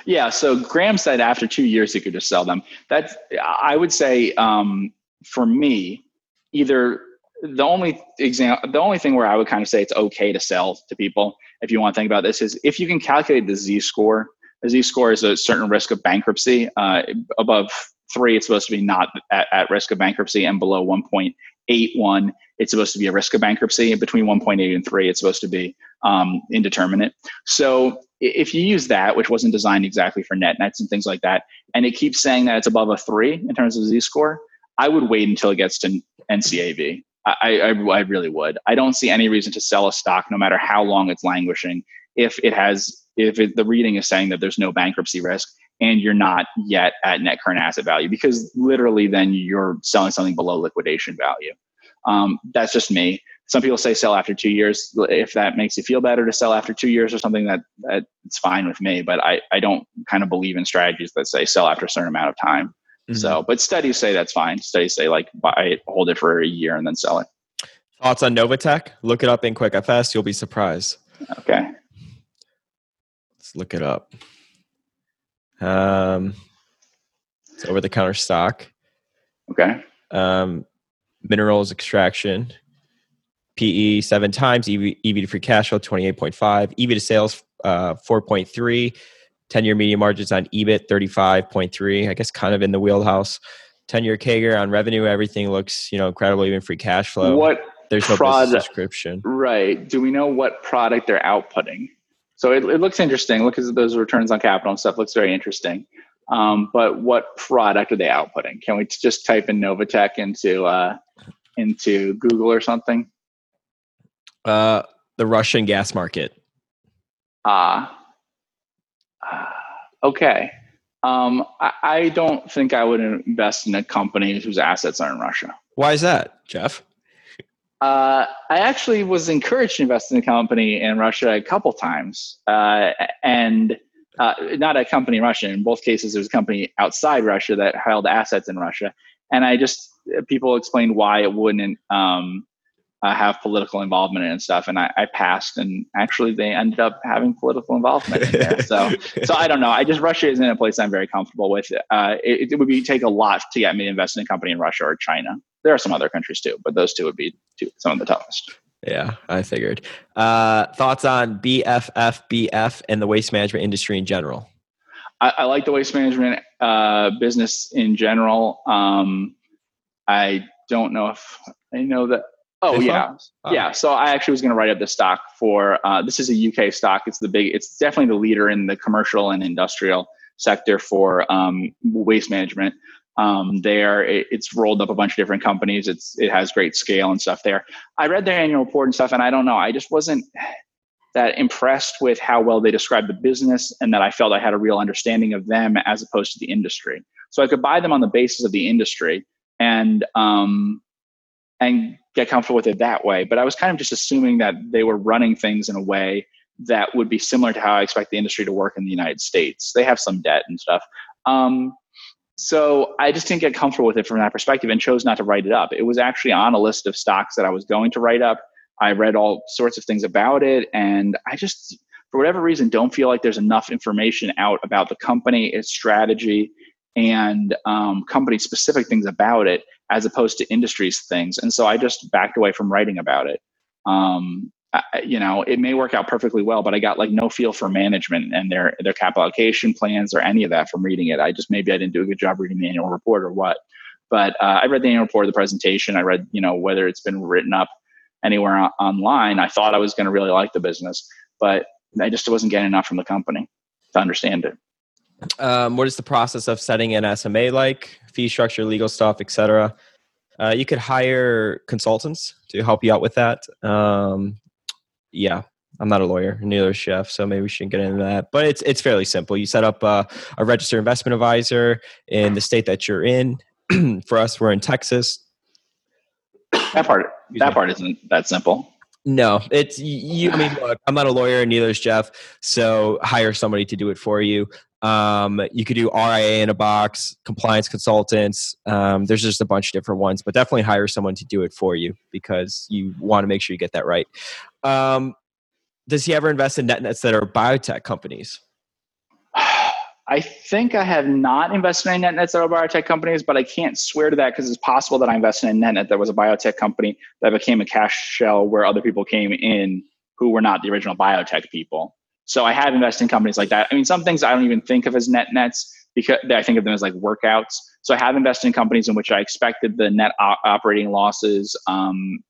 Yeah. So Graham said after two years, he could just sell them. That's, I would say, um, for me, either the only example, the only thing where I would kind of say it's okay to sell to people, if you want to think about this, is if you can calculate the Z-score. The Z-score is a certain risk of bankruptcy. Uh, above three, it's supposed to be not at, at risk of bankruptcy, and below one point eight one, it's supposed to be a risk of bankruptcy. And between one point eight and three, it's supposed to be um, indeterminate. So if you use that, which wasn't designed exactly for net nets and things like that, and it keeps saying that it's above a three in terms of Z-score, I would wait until it gets to N C A V. I, I, I really would. I don't see any reason to sell a stock, no matter how long it's languishing, if it has, if it, the reading is saying that there's no bankruptcy risk and you're not yet at net current asset value, because literally then you're selling something below liquidation value. Um, that's just me. Some people say sell after two years. If that makes you feel better to sell after two years or something, that, that it's fine with me. But I, I don't kind of believe in strategies that say sell after a certain amount of time. Mm-hmm. So, but studies say that's fine. Studies say like buy it, hold it for a year and then sell it. Thoughts on Novatech? Look it up in QuickFS. You'll be surprised. Okay. Let's look it up. Um, it's over-the-counter stock. Okay. Um, minerals extraction. P E seven times, E V, E V to free cash flow twenty-eight point five, E V to sales uh, four point three, ten-year median margins on EBIT thirty-five point three, I guess kind of in the wheelhouse. ten-year C A G R on revenue, everything looks, you know, incredible, even free cash flow. What There's no product, business description. Right. Do we know what product they're outputting? So it, it looks interesting. Look at those returns on capital and stuff. Looks very interesting. Um, but what product are they outputting? Can we just type in Novatech into uh, into Google or something? Uh, the Russian gas market. Ah. Uh, uh, okay. Um, I, I don't think I would invest in a company whose assets are in Russia. Why is that, Jeff? Uh, I actually was encouraged to invest in a company in Russia a couple times, uh, and uh, not a company in Russia. In both cases, there was a company outside Russia that held assets in Russia, and I just people explained why it wouldn't um, uh, have political involvement and stuff, and I, I passed. And actually, they ended up having political involvement in there. So, so I don't know. I just Russia isn't a place I'm very comfortable with. Uh, it, it would be take a lot to get me to invest in a company in Russia or China. There are some other countries too, but those two would be two, some of the toughest. Yeah, I figured. Uh, thoughts on B F F B F and the waste management industry in general? I, I like the waste management uh, business in general. Um, I don't know if I know that. Oh they yeah, oh. yeah. So I actually was going to write up the stock for. Uh, this is a U K stock. It's the big. It's definitely the leader in the commercial and industrial sector for um, waste management. Um, there it, it's rolled up a bunch of different companies. It's, it has great scale and stuff there. I read their annual report and stuff, and I don't know, I just wasn't that impressed with how well they described the business and that I felt I had a real understanding of them as opposed to the industry. So I could buy them on the basis of the industry and, um, and get comfortable with it that way. But I was kind of just assuming that they were running things in a way that would be similar to how I expect the industry to work in the United States. They have some debt and stuff. Um, So I just didn't get comfortable with it from that perspective and chose not to write it up. It was actually on a list of stocks that I was going to write up. I read all sorts of things about it. And I just, for whatever reason, don't feel like there's enough information out about the company, its strategy, and um, company-specific things about it as opposed to industries things. And so I just backed away from writing about it. Um, I, you know, it may work out perfectly well, but I got like no feel for management and their their capital allocation plans or any of that from reading it. I just, maybe I didn't do a good job reading the annual report or what, but uh, I read the annual report of the presentation. I read, you know, whether it's been written up anywhere on- online. I thought I was going to really like the business, but I just wasn't getting enough from the company to understand it. Um, what is the process of setting an S M A like? Fee structure, legal stuff, et cetera. Uh, you could hire consultants to help you out with that. Um, Yeah, I'm not a lawyer, neither is Jeff, so maybe we shouldn't get into that. But it's it's fairly simple. You set up a, a registered investment advisor in the state that you're in. For us, we're in Texas. That part, that part isn't that simple. No, it's you. I mean, look, I'm not a lawyer, neither is Jeff. So hire somebody to do it for you. Um, you could do R I A in a box, compliance consultants. Um, there's just a bunch of different ones, but definitely hire someone to do it for you because you want to make sure you get that right. Um, does he ever invest in net nets that are biotech companies? I think I have not invested in net nets that are biotech companies, but I can't swear to that because it's possible that I invested in net net that was a biotech company that became a cash shell where other people came in who were not the original biotech people. So I have invested in companies like that. I mean, some things I don't even think of as net nets because I think of them as like workouts. So I have invested in companies in which I expected the net o- operating losses um,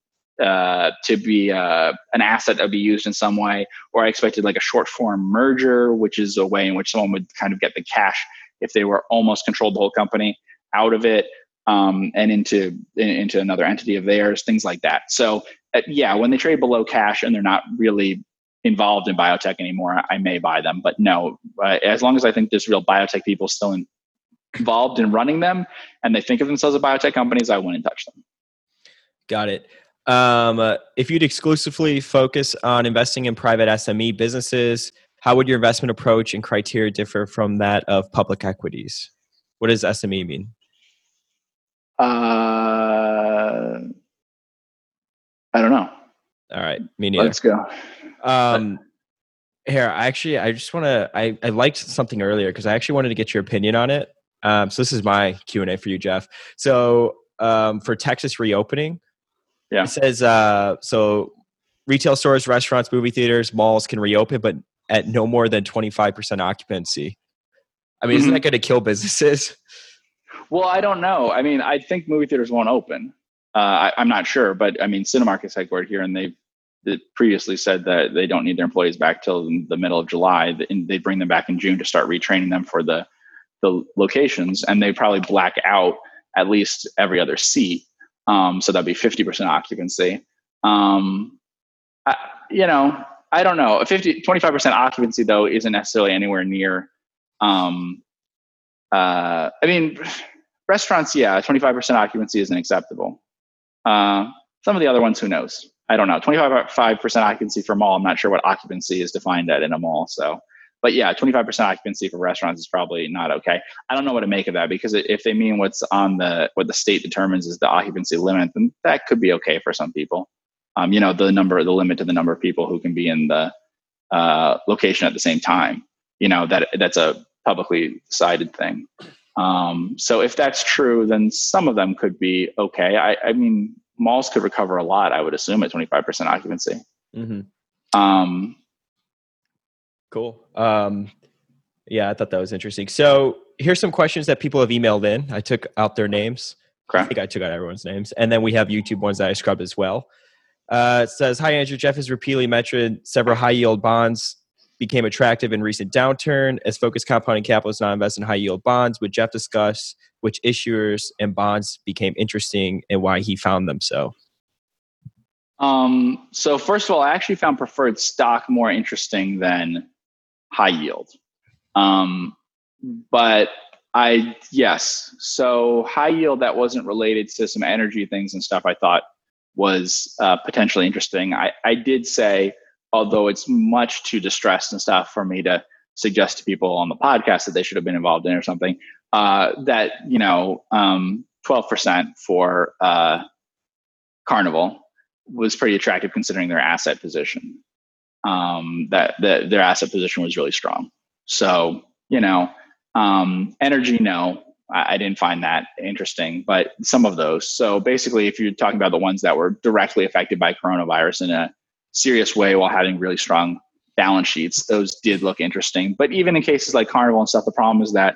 uh, to be uh, an asset that would be used in some way, or I expected like a short form merger, which is a way in which someone would kind of get the cash if they were almost controlled the whole company out of it um, and into into another entity of theirs, things like that. So uh, yeah, when they trade below cash and they're not really involved in biotech anymore, I may buy them. But no, uh, as long as I think there's real biotech people still in, involved in running them and they think of themselves as biotech companies, I wouldn't touch them. Got it. Um, uh, if you'd exclusively focus on investing in private S M E businesses, how would your investment approach and criteria differ from that of public equities? What does S M E mean? Uh, I don't know. All right. Me neither. Let's go. Um, here, I actually, I just want to, I, I liked something earlier because I actually wanted to get your opinion on it. Um, so this is my Q and A for you, Jeff. So um, for Texas reopening, yeah. It says, uh, so retail stores, restaurants, movie theaters, malls can reopen, but at no more than twenty-five percent occupancy. I mean, mm-hmm. Isn't that going to kill businesses? Well, I don't know. I mean, I think movie theaters won't open. Uh, I, I'm not sure, but I mean, Cinemark is headquartered here and they've That previously said that they don't need their employees back till the middle of July. They bring them back in June to start retraining them for the the locations, and they probably black out at least every other seat. Um, so that'd be fifty percent occupancy. Um, I, you know, I don't know. fifty, twenty-five percent occupancy though isn't necessarily anywhere near. Um, uh, I mean, restaurants, yeah, twenty-five percent occupancy isn't acceptable. Uh, some of the other ones, who knows? I don't know. twenty-five percent occupancy for a mall. I'm not sure what occupancy is defined at in a mall. So, but yeah, twenty-five percent occupancy for restaurants is probably not okay. I don't know what to make of that, because if they mean what's on the, what the state determines is the occupancy limit, then that could be okay for some people. Um, you know, the number, the limit to the number of people who can be in the uh, location at the same time, you know, that that's a publicly decided thing. Um, so if that's true, then some of them could be okay. I, I mean, malls could recover a lot, I would assume, at twenty-five percent occupancy. Mm-hmm. Um, cool. Um, yeah, I thought that was interesting. So here's some questions that people have emailed in. I took out their names. Okay. I think I took out everyone's names. And then we have YouTube ones that I scrubbed as well. Uh, it says, hi, Andrew. Jeff has repeatedly mentioned several high-yield bonds became attractive in recent downturn. As Focus Compounding Capital is now invested in high-yield bonds, would Jeff discuss which issuers and bonds became interesting and why he found them so? Um, so first of all, I actually found preferred stock more interesting than high yield. Um, but I, yes. So high yield that wasn't related to some energy things and stuff I thought was uh, potentially interesting. I, I did say, although it's much too distressed and stuff for me to suggest to people on the podcast that they should have been involved in or something, uh, that, you know, um, twelve percent for uh, Carnival was pretty attractive considering their asset position. Um, that, that their asset position was really strong. So, you know, um, energy, no, I, I didn't find that interesting, but some of those. So basically, if you're talking about the ones that were directly affected by coronavirus in a serious way while having really strong balance sheets, those did look interesting. But even in cases like Carnival and stuff, the problem is that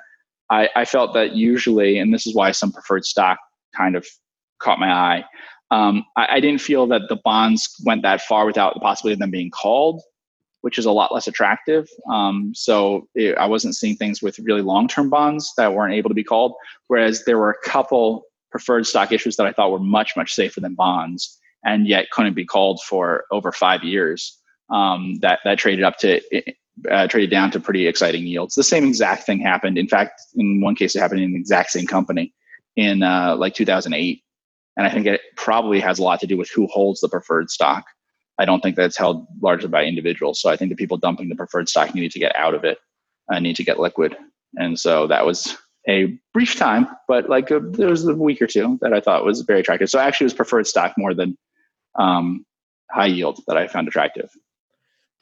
I, I felt that usually, and this is why some preferred stock kind of caught my eye, um, I, I didn't feel that the bonds went that far without the possibility of them being called, which is a lot less attractive. Um, so it, I wasn't seeing things with really long-term bonds that weren't able to be called, whereas there were a couple preferred stock issues that I thought were much, much safer than bonds and yet couldn't be called for over five years. Um, that, that traded up to, uh, traded down to pretty exciting yields. The same exact thing happened. In fact, in one case, it happened in the exact same company in uh, like two thousand eight. And I think it probably has a lot to do with who holds the preferred stock. I don't think that's held largely by individuals. So I think the people dumping the preferred stock needed to get out of it, uh, need to get liquid. And so that was a brief time, but like a, there was a week or two that I thought was very attractive. So actually it was preferred stock more than um, high yield that I found attractive.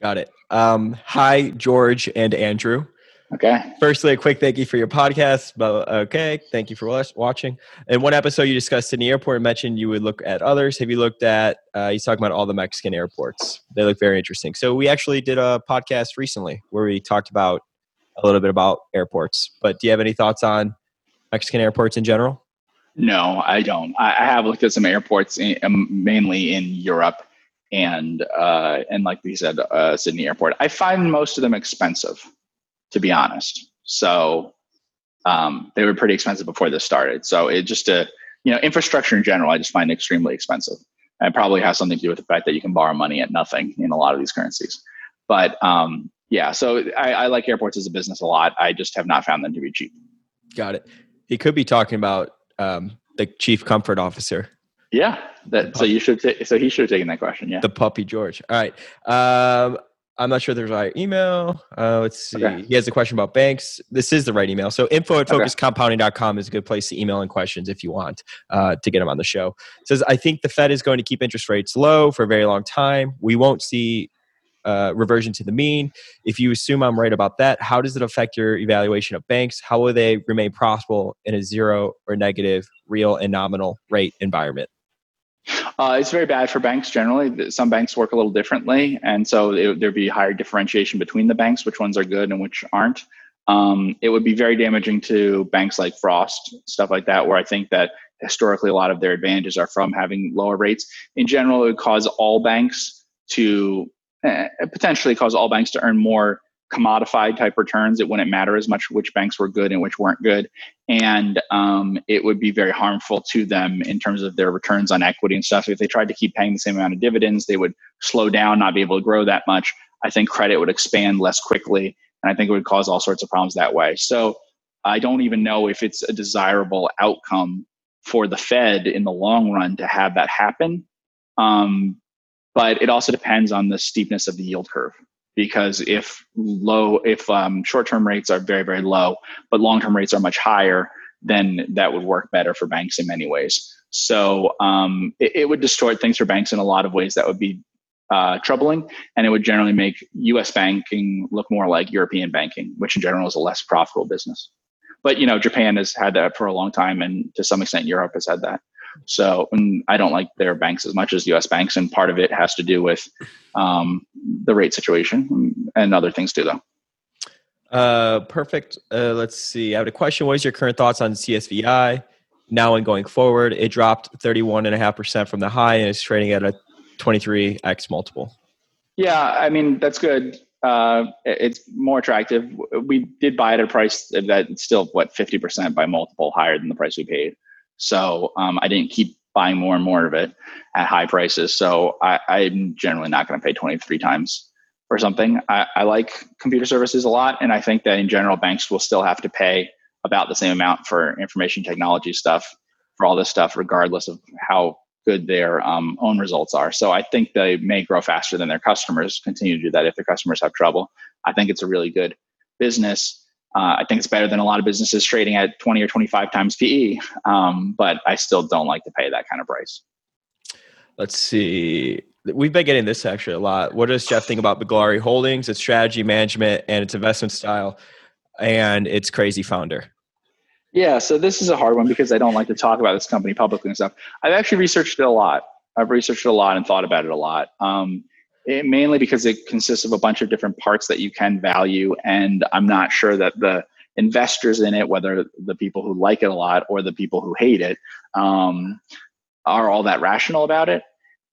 Got it. Um, hi, George and Andrew. Okay. Firstly, a quick thank you for your podcast. But okay, thank you for watching. In one episode, you discussed Sydney Airport and mentioned you would look at others. Have you looked at, uh, he's talking about all the Mexican airports. They look very interesting. So we actually did a podcast recently where we talked about a little bit about airports. But do you have any thoughts on Mexican airports in general? No, I don't. I, I have looked at some airports in, um, mainly in Europe. And uh, and like we said, uh, Sydney Airport. I find most of them expensive, to be honest. So um, they were pretty expensive before this started. So it just a uh, you know infrastructure in general, I just find extremely expensive, and probably has something to do with the fact that you can borrow money at nothing in a lot of these currencies. But um, yeah, so I, I like airports as a business a lot. I just have not found them to be cheap. Got it. He could be talking about um, the chief comfort officer. Yeah. That, so you should. T- so he should have taken that question. Yeah. The puppy George. All right. Um, I'm not sure there's a right email. Uh, let's see. Okay. He has a question about banks. This is the right email. So info at focus compounding dot com is a good place to email in questions if you want uh, to get them on the show. It says, I think the Fed is going to keep interest rates low for a very long time. We won't see uh, reversion to the mean. If you assume I'm right about that, how does it affect your evaluation of banks? How will they remain profitable in a zero or negative real and nominal rate environment? Uh, it's very bad for banks generally. Some banks work a little differently, and so it, there'd be higher differentiation between the banks, which ones are good and which aren't. Um, it would be very damaging to banks like Frost, stuff like that, where I think that historically a lot of their advantages are from having lower rates. In general, it would cause all banks to, eh, potentially cause all banks to earn more commodified type returns, it wouldn't matter as much which banks were good and which weren't good. And um, it would be very harmful to them in terms of their returns on equity and stuff. If they tried to keep paying the same amount of dividends, they would slow down, not be able to grow that much. I think credit would expand less quickly. And I think it would cause all sorts of problems that way. So I don't even know if it's a desirable outcome for the Fed in the long run to have that happen. Um, but it also depends on the steepness of the yield curve. Because if low, if um, short-term rates are very, very low, but long-term rates are much higher, then that would work better for banks in many ways. So um, it, it would distort things for banks in a lot of ways that would be uh, troubling, and it would generally make U S banking look more like European banking, which in general is a less profitable business. But you know, Japan has had that for a long time, and to some extent, Europe has had that. So and I don't like their banks as much as U S banks. And part of it has to do with um, the rate situation and other things too, though. Uh, perfect. Uh, let's see. I have a question. What is your current thoughts on C S V I now and going forward? It dropped thirty-one point five percent from the high and is trading at a twenty-three x multiple. Yeah, I mean, that's good. Uh, it's more attractive. We did buy it at a price that's still, what, fifty percent by multiple higher than the price we paid. So um, I didn't keep buying more and more of it at high prices. So I, I'm generally not going to pay twenty-three times or something. I, I like computer services a lot. And I think that in general, banks will still have to pay about the same amount for information technology stuff, for all this stuff, regardless of how good their um, own results are. So I think they may grow faster than their customers, continue to do that if their customers have trouble. I think it's a really good business. Uh, I think it's better than a lot of businesses trading at twenty or twenty-five times P E, um, but I still don't like to pay that kind of price. Let's see. We've been getting this actually a lot. What does Jeff think about Biglari Holdings, its strategy, management, and its investment style, and its crazy founder? Yeah, so this is a hard one because I don't like to talk about this company publicly and stuff. I've actually researched it a lot. I've researched it a lot and thought about it a lot. Um, It mainly because it consists of a bunch of different parts that you can value. And I'm not sure that the investors in it, whether the people who like it a lot or the people who hate it, um, are all that rational about it.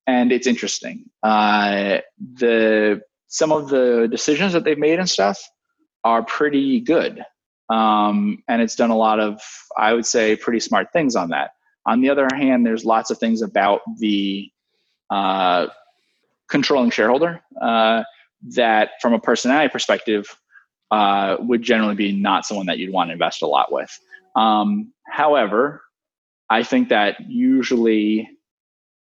And it's interesting. Uh, the some of the decisions that they've made and stuff are pretty good. Um, and it's done a lot of, I would say, pretty smart things on that. On the other hand, there's lots of things about the uh, controlling shareholder uh, that from a personality perspective uh, would generally be not someone that you'd want to invest a lot with. Um, however, I think that usually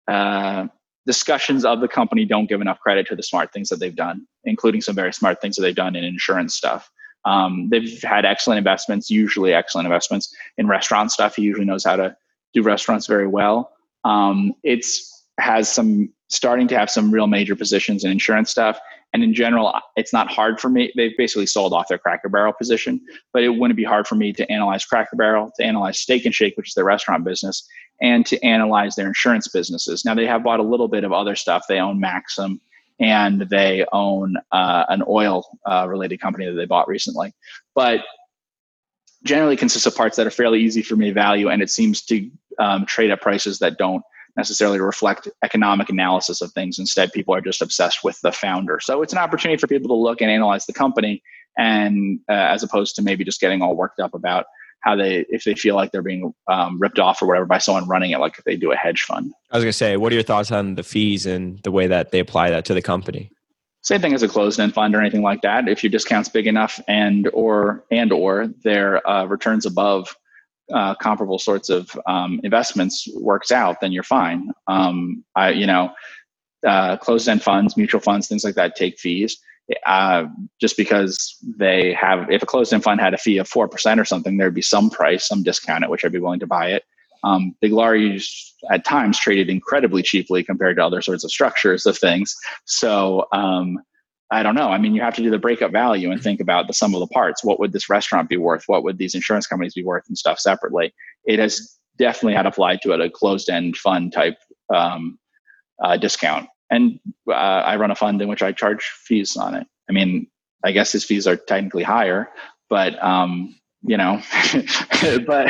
uh, discussions of the company don't give enough credit to the smart things that they've done, including some very smart things that they've done in insurance stuff. Um, they've had excellent investments, usually excellent investments in restaurant stuff. He usually knows how to do restaurants very well. Um, it's has some starting to have some real major positions in insurance stuff. And in general, it's not hard for me. They've basically sold off their Cracker Barrel position, but it wouldn't be hard for me to analyze Cracker Barrel, to analyze Steak and Shake, which is their restaurant business, and to analyze their insurance businesses. Now they have bought a little bit of other stuff. They own Maxim and they own uh, an oil uh, related company that they bought recently, but generally consists of parts that are fairly easy for me to value. And it seems to um, trade at prices that don't necessarily reflect economic analysis of things. Instead, people are just obsessed with the founder. So it's an opportunity for people to look and analyze the company, and uh, as opposed to maybe just getting all worked up about how they, if they feel like they're being um, ripped off or whatever by someone running it, like if they do a hedge fund. I was going to say, what are your thoughts on the fees and the way that they apply that to the company? Same thing as a closed-end fund or anything like that. If your discount's big enough and or and or their uh, returns above Uh, comparable sorts of um, investments works out, then you're fine. Um, I, you know, uh, closed-end funds, mutual funds, things like that take fees. Uh, just because they have, if a closed-end fund had a fee of four percent or something, there'd be some price, some discount at which I'd be willing to buy it. Um, Biglari's at times traded incredibly cheaply compared to other sorts of structures of things. So, um, I don't know. I mean, you have to do the breakup value and think about the sum of the parts. What would this restaurant be worth? What would these insurance companies be worth and stuff separately? It has definitely had applied to it a closed-end fund type um, uh, discount. And uh, I run a fund in which I charge fees on it. I mean, I guess his fees are technically higher, but um, you know, but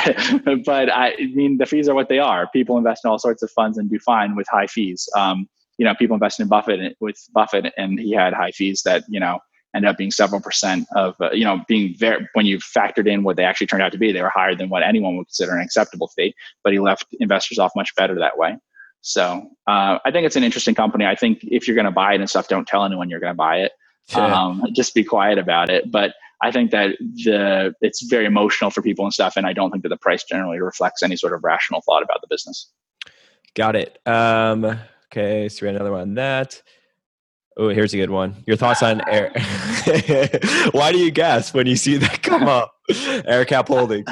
but I mean, the fees are what they are. People invest in all sorts of funds and do fine with high fees. Um, You know, people invested in Buffett with Buffett, and he had high fees that, you know, ended up being several percent of, uh, you know, being very, when you factored in what they actually turned out to be, they were higher than what anyone would consider an acceptable fee, but he left investors off much better that way. So uh, I think it's an interesting company. I think if you're going to buy it and stuff, don't tell anyone you're going to buy it. Yeah. Um, just be quiet about it. But I think that the it's very emotional for people and stuff. And I don't think that the price generally reflects any sort of rational thought about the business. Got it. Um, okay. So we had another one on that. Oh, here's a good one. Your thoughts on air. Why do you gasp when you see that come up? AerCap Holdings.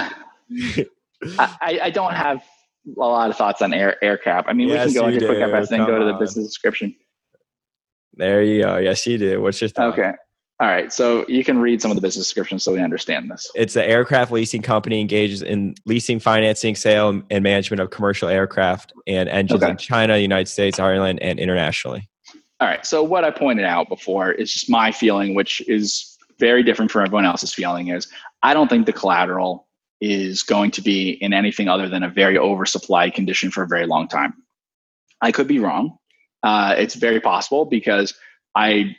I, I don't have a lot of thoughts on air, AerCap. I mean, yes, we can go into quick F S and go to the business description. There you go. Yes, you do. What's your thought? Okay. All right. So you can read some of the business description so we understand this. It's an aircraft leasing company engages in leasing, financing, sale, and management of commercial aircraft and engines okay. in China, the United States, Ireland, and internationally. All right. So what I pointed out before is just my feeling, which is very different from everyone else's feeling, is I don't think the collateral is going to be in anything other than a very oversupply condition for a very long time. I could be wrong. Uh, it's very possible because I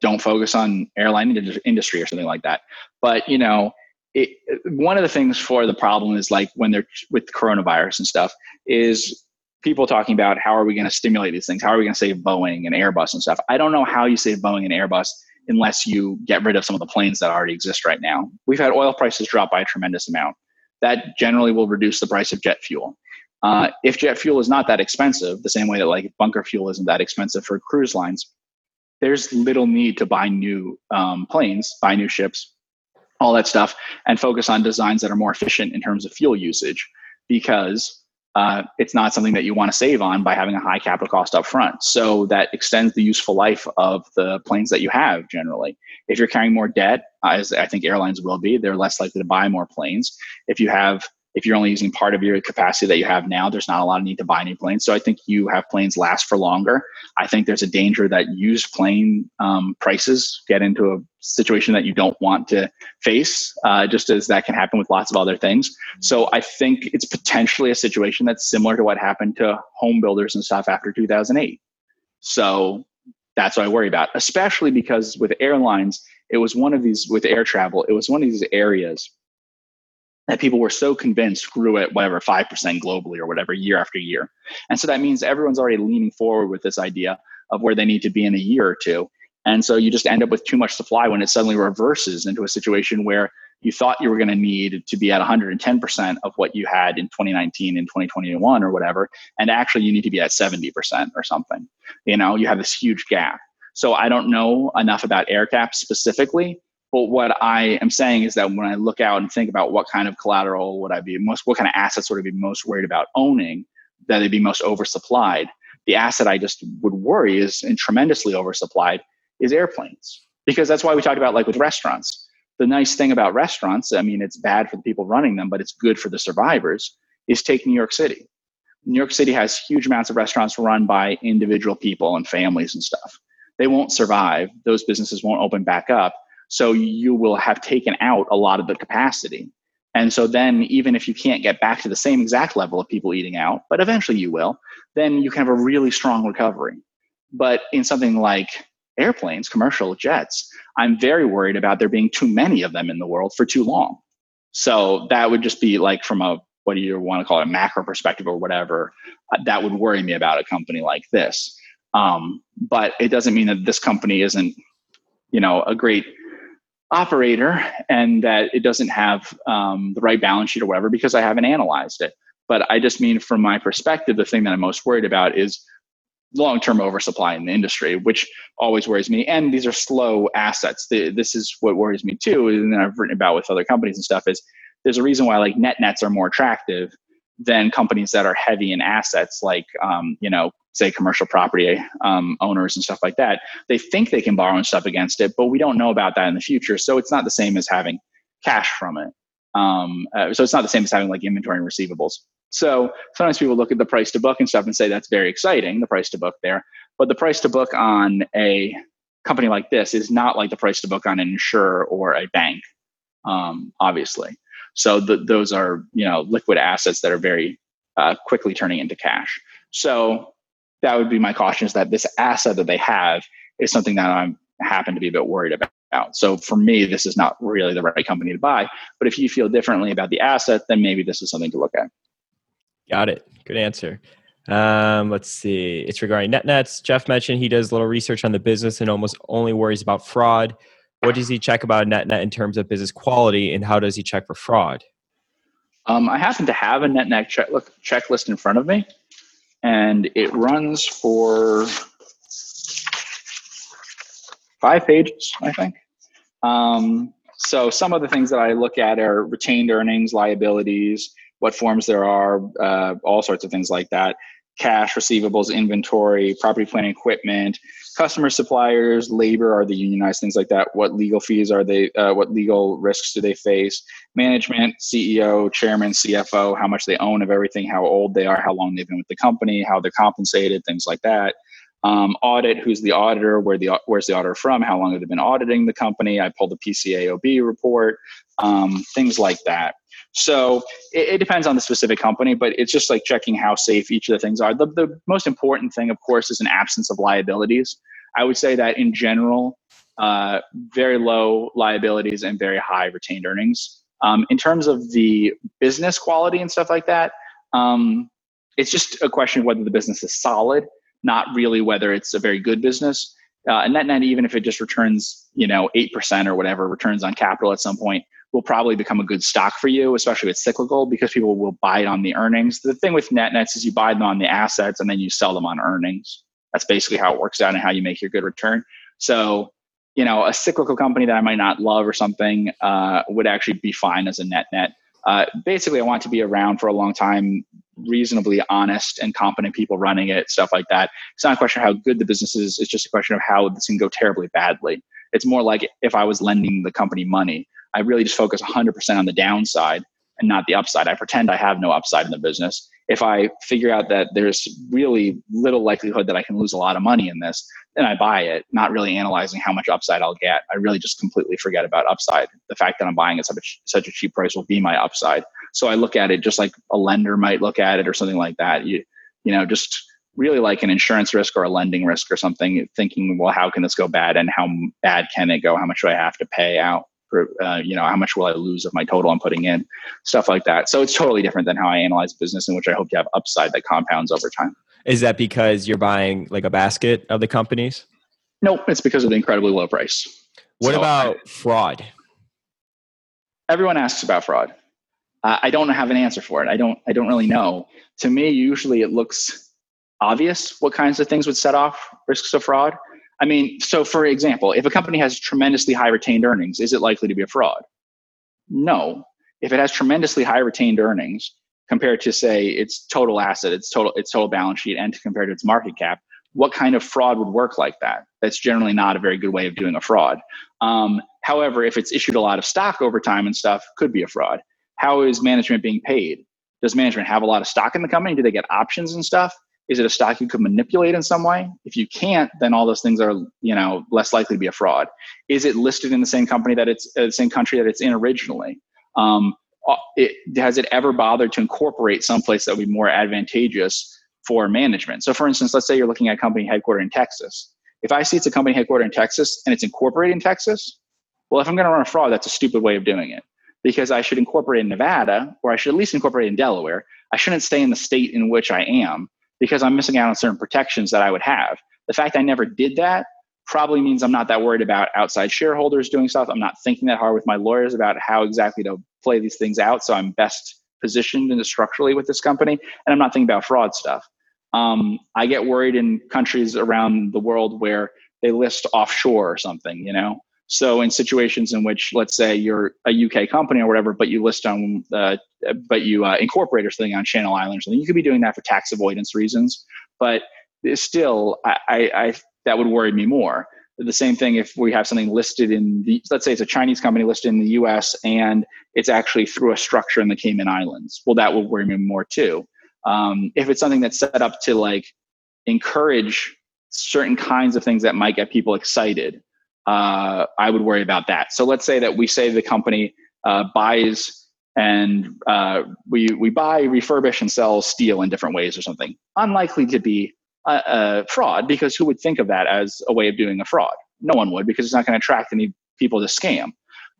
don't focus on airline ind- industry or something like that. But, you know, it, one of the things for the problem is like when they're with coronavirus and stuff is people talking about how are we going to stimulate these things? How are we going to save Boeing and Airbus and stuff? I don't know how you save Boeing and Airbus unless you get rid of some of the planes that already exist right now. We've had oil prices drop by a tremendous amount. That generally will reduce the price of jet fuel. Uh, if jet fuel is not that expensive, the same way that like bunker fuel isn't that expensive for cruise lines, there's little need to buy new um, planes, buy new ships, all that stuff, and focus on designs that are more efficient in terms of fuel usage because uh, it's not something that you want to save on by having a high capital cost up front. So that extends the useful life of the planes that you have generally. If you're carrying more debt, as I think airlines will be, they're less likely to buy more planes. If you have If you're only using part of your capacity that you have now, there's not a lot of need to buy new planes. So I think you have planes last for longer. I think there's a danger that used plane um, prices get into a situation that you don't want to face, uh, just as that can happen with lots of other things. So I think it's potentially a situation that's similar to what happened to home builders and stuff after two thousand eight. So that's what I worry about, especially because with airlines, it was one of these, with air travel, it was one of these areas that people were so convinced grew at whatever five percent globally or whatever year after year. And so that means everyone's already leaning forward with this idea of where they need to be in a year or two. And so you just end up with too much supply when it suddenly reverses into a situation where you thought you were going to need to be at one hundred ten percent of what you had in twenty nineteen and twenty twenty-one or whatever. And actually you need to be at seventy percent or something. You know, you have this huge gap. So I don't know enough about AerCap specifically. But what I am saying is that when I look out and think about what kind of collateral would I be most, what kind of assets would I be most worried about owning, that they'd be most oversupplied. The asset I just would worry is, and tremendously oversupplied, is airplanes. Because that's why we talked about like with restaurants. The nice thing about restaurants, I mean, it's bad for the people running them, but it's good for the survivors, is take New York City. New York City has huge amounts of restaurants run by individual people and families and stuff. They won't survive. Those businesses won't open back up. So you will have taken out a lot of the capacity. And so then even if you can't get back to the same exact level of people eating out, but eventually you will, then you can have a really strong recovery. But in something like airplanes, commercial jets, I'm very worried about there being too many of them in the world for too long. So that would just be like from a, what do you want to call it, a macro perspective or whatever, that would worry me about a company like this. Um, but it doesn't mean that this company isn't, you know, a great operator and that it doesn't have um, the right balance sheet or whatever, because I haven't analyzed it. But I just mean from my perspective, the thing that I'm most worried about is long-term oversupply in the industry, which always worries me. And these are slow assets. The, this is what worries me too. And I've written about with other companies and stuff is there's a reason why like net nets are more attractive than companies that are heavy in assets like, um, you know, say commercial property um, owners and stuff like that. They think they can borrow and stuff against it, but we don't know about that in the future. So it's not the same as having cash from it. Um, uh, so it's not the same as having like inventory and receivables. So sometimes people look at the price to book and stuff and say, that's very exciting, the price to book there. But the price to book on a company like this is not like the price to book on an insurer or a bank, um, obviously. So the, those are, you know, liquid assets that are very uh, quickly turning into cash. So that would be my caution, is that this asset that they have is something that I happen to be a bit worried about. out. So for me, this is not really the right company to buy. But if you feel differently about the asset, then maybe this is something to look at. Got it. Good answer. Um, let's see. It's regarding NetNets. Jeff mentioned he does a little research on the business and almost only worries about fraud. What does he check about NetNet in terms of business quality, and how does he check for fraud? Um, I happen to have a NetNet check- look, checklist in front of me, and it runs for five pages, I think. Um, so some of the things that I look at are retained earnings, liabilities, what forms there are, uh, all sorts of things like that. Cash, receivables, inventory, property, plant, and equipment, customer, suppliers, labor, are they unionized, things like that. What legal fees are they, uh, what legal risks do they face? Management, C E O, chairman, C F O, how much they own of everything, how old they are, how long they've been with the company, how they're compensated, things like that. Um, audit, who's the auditor, where the where's the auditor from, how long have they been auditing the company? I pulled the P C A O B report, um, things like that. So it, it depends on the specific company, but it's just like checking how safe each of the things are. The, the most important thing, of course, is an absence of liabilities. I would say that in general, uh, very low liabilities and very high retained earnings. Um, in terms of the business quality and stuff like that, um, it's just a question of whether the business is solid, not really whether it's a very good business. Uh, and NetNet, even if it just returns, you know, eight percent or whatever, returns on capital at some point, will probably become a good stock for you, especially if it's cyclical, because people will buy it on the earnings. The thing with NetNets is you buy them on the assets and then you sell them on earnings. That's basically how it works out and how you make your good return. So, you know, a cyclical company that I might not love or something uh, would actually be fine as a NetNet. Uh, basically, I want to be around for a long time, reasonably honest and competent people running it, stuff like that. It's not a question of how good the business is. It's just a question of how this can go terribly badly. It's more like if I was lending the company money, I really just focus one hundred percent on the downside and not the upside. I pretend I have no upside in the business. If I figure out that there's really little likelihood that I can lose a lot of money in this, then I buy it, not really analyzing how much upside I'll get. I really just completely forget about upside. The fact that I'm buying at such a cheap price will be my upside. So I look at it just like a lender might look at it or something like that. You, you know, just really like an insurance risk or a lending risk or something, thinking, well, how can this go bad and how bad can it go? How much do I have to pay out? Uh, you know, how much will I lose of my total I'm putting in, stuff like that. So it's totally different than how I analyze business, in which I hope to have upside that compounds over time. Is that because you're buying like a basket of the companies? Nope, it's because of the incredibly low price. What so, about fraud? Everyone asks about fraud. Uh, I don't have an answer for it. I don't. I don't really know. To me, usually it looks obvious what kinds of things would set off risks of fraud. I mean, so for example, if a company has tremendously high retained earnings, is it likely to be a fraud? No. If it has tremendously high retained earnings compared to, say, its total asset, its total its total balance sheet, and compared to its market cap, what kind of fraud would work like that? That's generally not a very good way of doing a fraud. Um, however, if it's issued a lot of stock over time and stuff, could be a fraud. How is management being paid? Does management have a lot of stock in the company? Do they get options and stuff? Is it a stock you could manipulate in some way? If you can't, then all those things are, you know, less likely to be a fraud. Is it listed in the same company that it's uh, the same country that it's in originally? Um, it, has it ever bothered to incorporate someplace that would be more advantageous for management? So, for instance, let's say you're looking at a company headquartered in Texas. If I see it's a company headquartered in Texas and it's incorporated in Texas, well, if I'm going to run a fraud, that's a stupid way of doing it, because I should incorporate in Nevada, or I should at least incorporate in Delaware. I shouldn't stay in the state in which I am, because I'm missing out on certain protections that I would have. The fact I never did that probably means I'm not that worried about outside shareholders doing stuff. I'm not thinking that hard with my lawyers about how exactly to play these things out, so I'm best positioned and structurally with this company, and I'm not thinking about fraud stuff. Um, I get worried in countries around the world where they list offshore or something, you know? So in situations in which, let's say you're a U K company or whatever, but you list on, uh, but you uh, incorporate or something on Channel Island or something, you could be doing that for tax avoidance reasons. But still, I, I, I that would worry me more. The same thing if we have something listed in the, let's say it's a Chinese company listed in the U S and it's actually through a structure in the Cayman Islands. Well, that would worry me more too. Um, if it's something that's set up to like encourage certain kinds of things that might get people excited, Uh, I would worry about that. So let's say that we say the company uh, buys and uh, we we buy, refurbish, and sell steel in different ways or something. Unlikely to be a, a fraud, because who would think of that as a way of doing a fraud? No one would, because it's not going to attract any people to scam.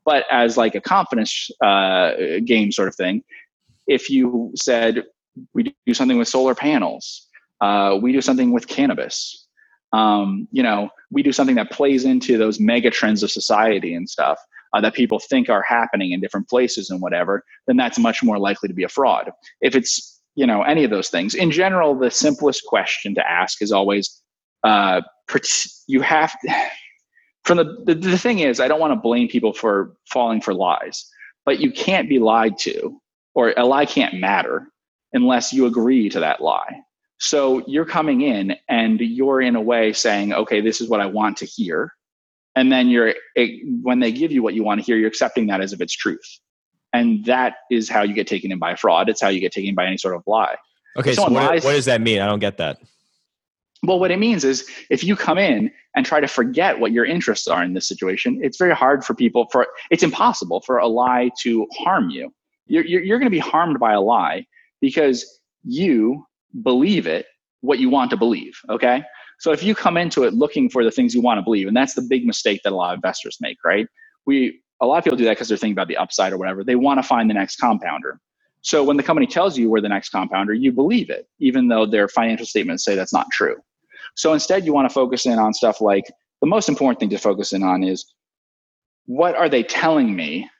But as like a confidence uh, game sort of thing, if you said, we do something with solar panels, uh, we do something with cannabis, um, you know, we do something that plays into those mega trends of society and stuff uh, that people think are happening in different places and whatever, then that's much more likely to be a fraud. If it's, you know, any of those things. In general, the simplest question to ask is always, uh, you have to, from the, the, the thing is, I don't want to blame people for falling for lies, but you can't be lied to, or a lie can't matter unless you agree to that lie. So you're coming in and you're in a way saying, okay, this is what I want to hear. And then you're, when they give you what you want to hear, you're accepting that as if it's truth. And that is how you get taken in by fraud. It's how you get taken in by any sort of lie. Okay, so what, lies, what does that mean? I don't get that. Well, what it means is if you come in and try to forget what your interests are in this situation, it's very hard for people, for it's impossible for a lie to harm you. You're, you're, you're going to be harmed by a lie because you believe it, what you want to believe, okay? So if you come into it looking for the things you want to believe, and that's the big mistake that a lot of investors make, right? We A lot of people do that because they're thinking about the upside or whatever. They want to find the next compounder. So when the company tells you we're the next compounder, you believe it, even though their financial statements say that's not true. So instead, you want to focus in on stuff like, the most important thing to focus in on is, what are they telling me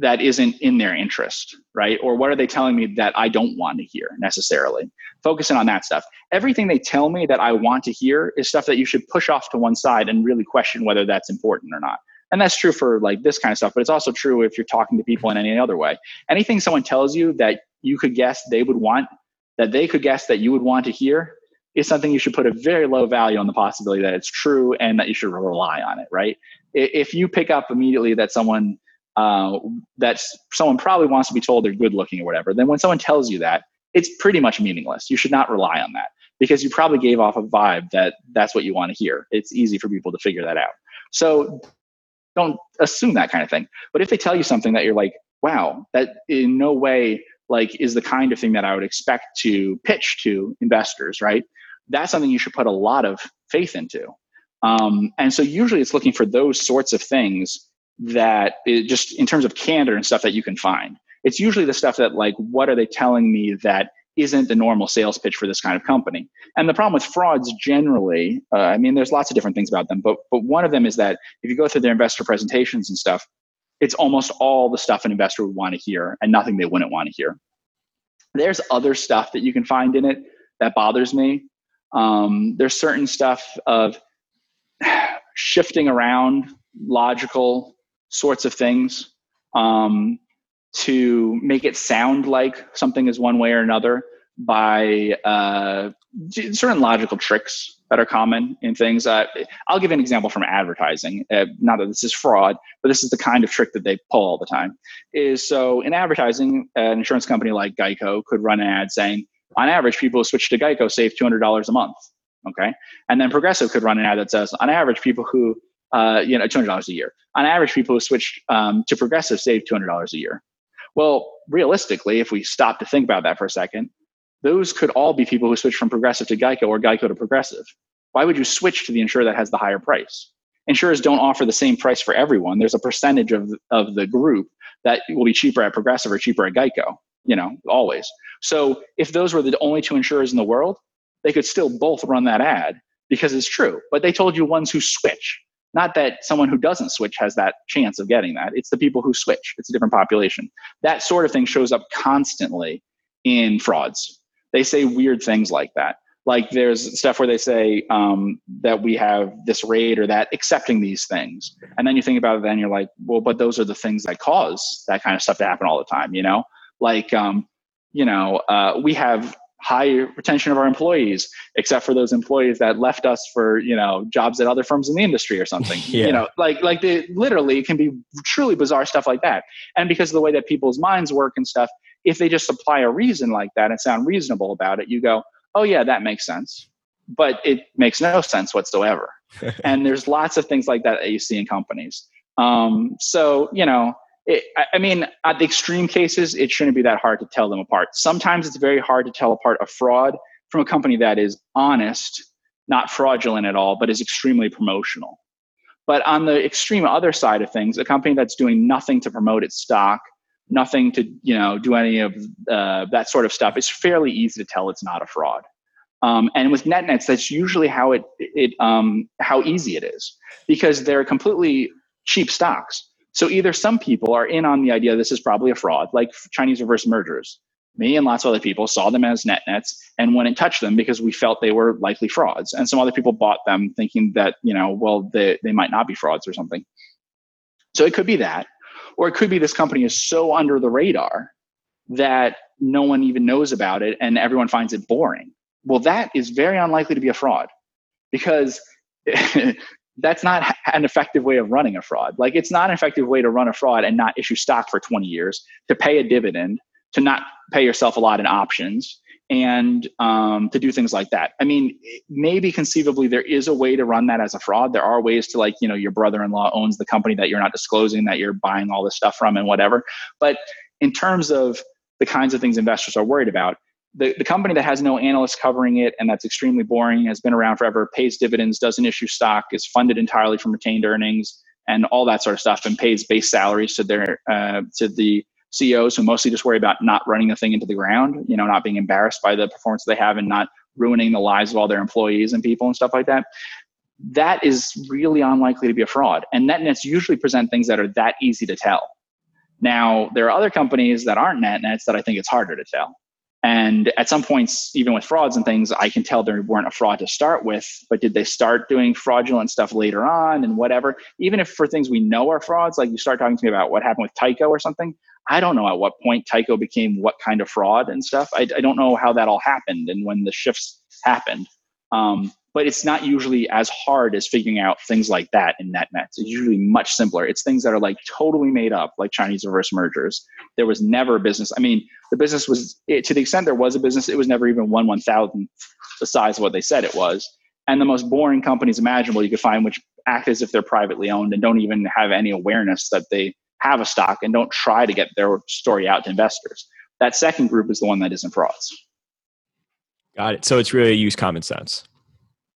that isn't in their interest, right? Or what are they telling me that I don't want to hear necessarily? Focus in on that stuff. Everything they tell me that I want to hear is stuff that you should push off to one side and really question whether that's important or not. And that's true for like this kind of stuff, but it's also true if you're talking to people in any other way. Anything someone tells you that you could guess they would want, that they could guess that you would want to hear, is something you should put a very low value on the possibility that it's true and that you should rely on it, right? If you pick up immediately that someone uh, that someone probably wants to be told they're good looking or whatever, then when someone tells you that, it's pretty much meaningless. You should not rely on that because you probably gave off a vibe that that's what you want to hear. It's easy for people to figure that out. So don't assume that kind of thing. But if they tell you something that you're like, wow, that in no way like is the kind of thing that I would expect to pitch to investors, right? That's something you should put a lot of faith into. Um, and so usually it's looking for those sorts of things that it just in terms of candor and stuff that you can find. It's usually the stuff that like, what are they telling me that isn't the normal sales pitch for this kind of company? And the problem with frauds generally, uh, I mean, there's lots of different things about them, but but one of them is that if you go through their investor presentations and stuff, it's almost all the stuff an investor would want to hear and nothing they wouldn't want to hear. There's other stuff that you can find in it that bothers me. Um, there's certain stuff of shifting around logical sorts of things um, to make it sound like something is one way or another by uh, certain logical tricks that are common in things. Uh, I'll give an example from advertising, uh, not that this is fraud, but this is the kind of trick that they pull all the time. Is so in advertising, an insurance company like Geico could run an ad saying, on average, people who switch to Geico save two hundred dollars a month, okay? And then Progressive could run an ad that says, on average, people who, uh, you know, two hundred dollars a year. On average, people who switch um, to Progressive save two hundred dollars a year. Well, realistically, if we stop to think about that for a second, those could all be people who switch from Progressive to Geico or Geico to Progressive. Why would you switch to the insurer that has the higher price? Insurers don't offer the same price for everyone. There's a percentage of, of the group that will be cheaper at Progressive or cheaper at Geico, you know, always. So if those were the only two insurers in the world, they could still both run that ad because it's true. But they told you ones who switch, not that someone who doesn't switch has that chance of getting that. It's the people who switch. It's a different population. That sort of thing shows up constantly in frauds. They say weird things like that. Like there's stuff where they say um, that we have this rate or that accepting these things. And then you think about it then you're like, well, but those are the things that cause that kind of stuff to happen all the time, you know? Like, um, you know, uh, we have high retention of our employees, except for those employees that left us for, you know, jobs at other firms in the industry or something, yeah. You know, like, like they literally can be truly bizarre stuff like that. And because of the way that people's minds work and stuff, if they just supply a reason like that and sound reasonable about it, you go, oh yeah, that makes sense, but it makes no sense whatsoever. And there's lots of things like that that you see in companies. Um, so, you know, It, I mean, at the extreme cases, it shouldn't be that hard to tell them apart. Sometimes it's very hard to tell apart a fraud from a company that is honest, not fraudulent at all, but is extremely promotional. But on the extreme other side of things, a company that's doing nothing to promote its stock, nothing to, you know, do any of uh, that sort of stuff, it's fairly easy to tell it's not a fraud. Um, and with net nets, that's usually how it it um, how easy it is, because they're completely cheap stocks. So either some people are in on the idea this is probably a fraud, like Chinese reverse mergers. Me and lots of other people saw them as net nets and went and touched them because we felt they were likely frauds. And some other people bought them thinking that, you know, well, they, they might not be frauds or something. So it could be that, or it could be this company is so under the radar that no one even knows about it and everyone finds it boring. Well, that is very unlikely to be a fraud, because that's not an effective way of running a fraud. Like, it's not an effective way to run a fraud and not issue stock for twenty years, to pay a dividend, to not pay yourself a lot in options, and um, to do things like that. I mean, maybe conceivably there is a way to run that as a fraud. There are ways to, like, you know, your brother-in-law owns the company that you're not disclosing, that you're buying all this stuff from and whatever. But in terms of the kinds of things investors are worried about, the, the company that has no analysts covering it and that's extremely boring, has been around forever, pays dividends, doesn't issue stock, is funded entirely from retained earnings and all that sort of stuff, and pays base salaries to their uh, to the C E Os who mostly just worry about not running the thing into the ground, you know, not being embarrassed by the performance they have and not ruining the lives of all their employees and people and stuff like that. That is really unlikely to be a fraud. And net nets usually present things that are that easy to tell. Now, there are other companies that aren't net nets that I think it's harder to tell. And at some points, even with frauds and things, I can tell they weren't a fraud to start with, but did they start doing fraudulent stuff later on and whatever? Even if for things we know are frauds, like you start talking to me about what happened with Tyco or something, I don't know at what point Tyco became what kind of fraud and stuff. I, I don't know how that all happened and when the shifts happened. Um, but it's not usually as hard as figuring out things like that in net nets. It's usually much simpler. It's things that are like totally made up, like Chinese reverse mergers. There was never a business. I mean, the business was, it, to the extent there was a business, it was never even one one thousandth the size of what they said it was. And the most boring companies imaginable you could find, which act as if they're privately owned and don't even have any awareness that they have a stock and don't try to get their story out to investors. That second group is the one that isn't frauds. Got it. So it's really use common sense.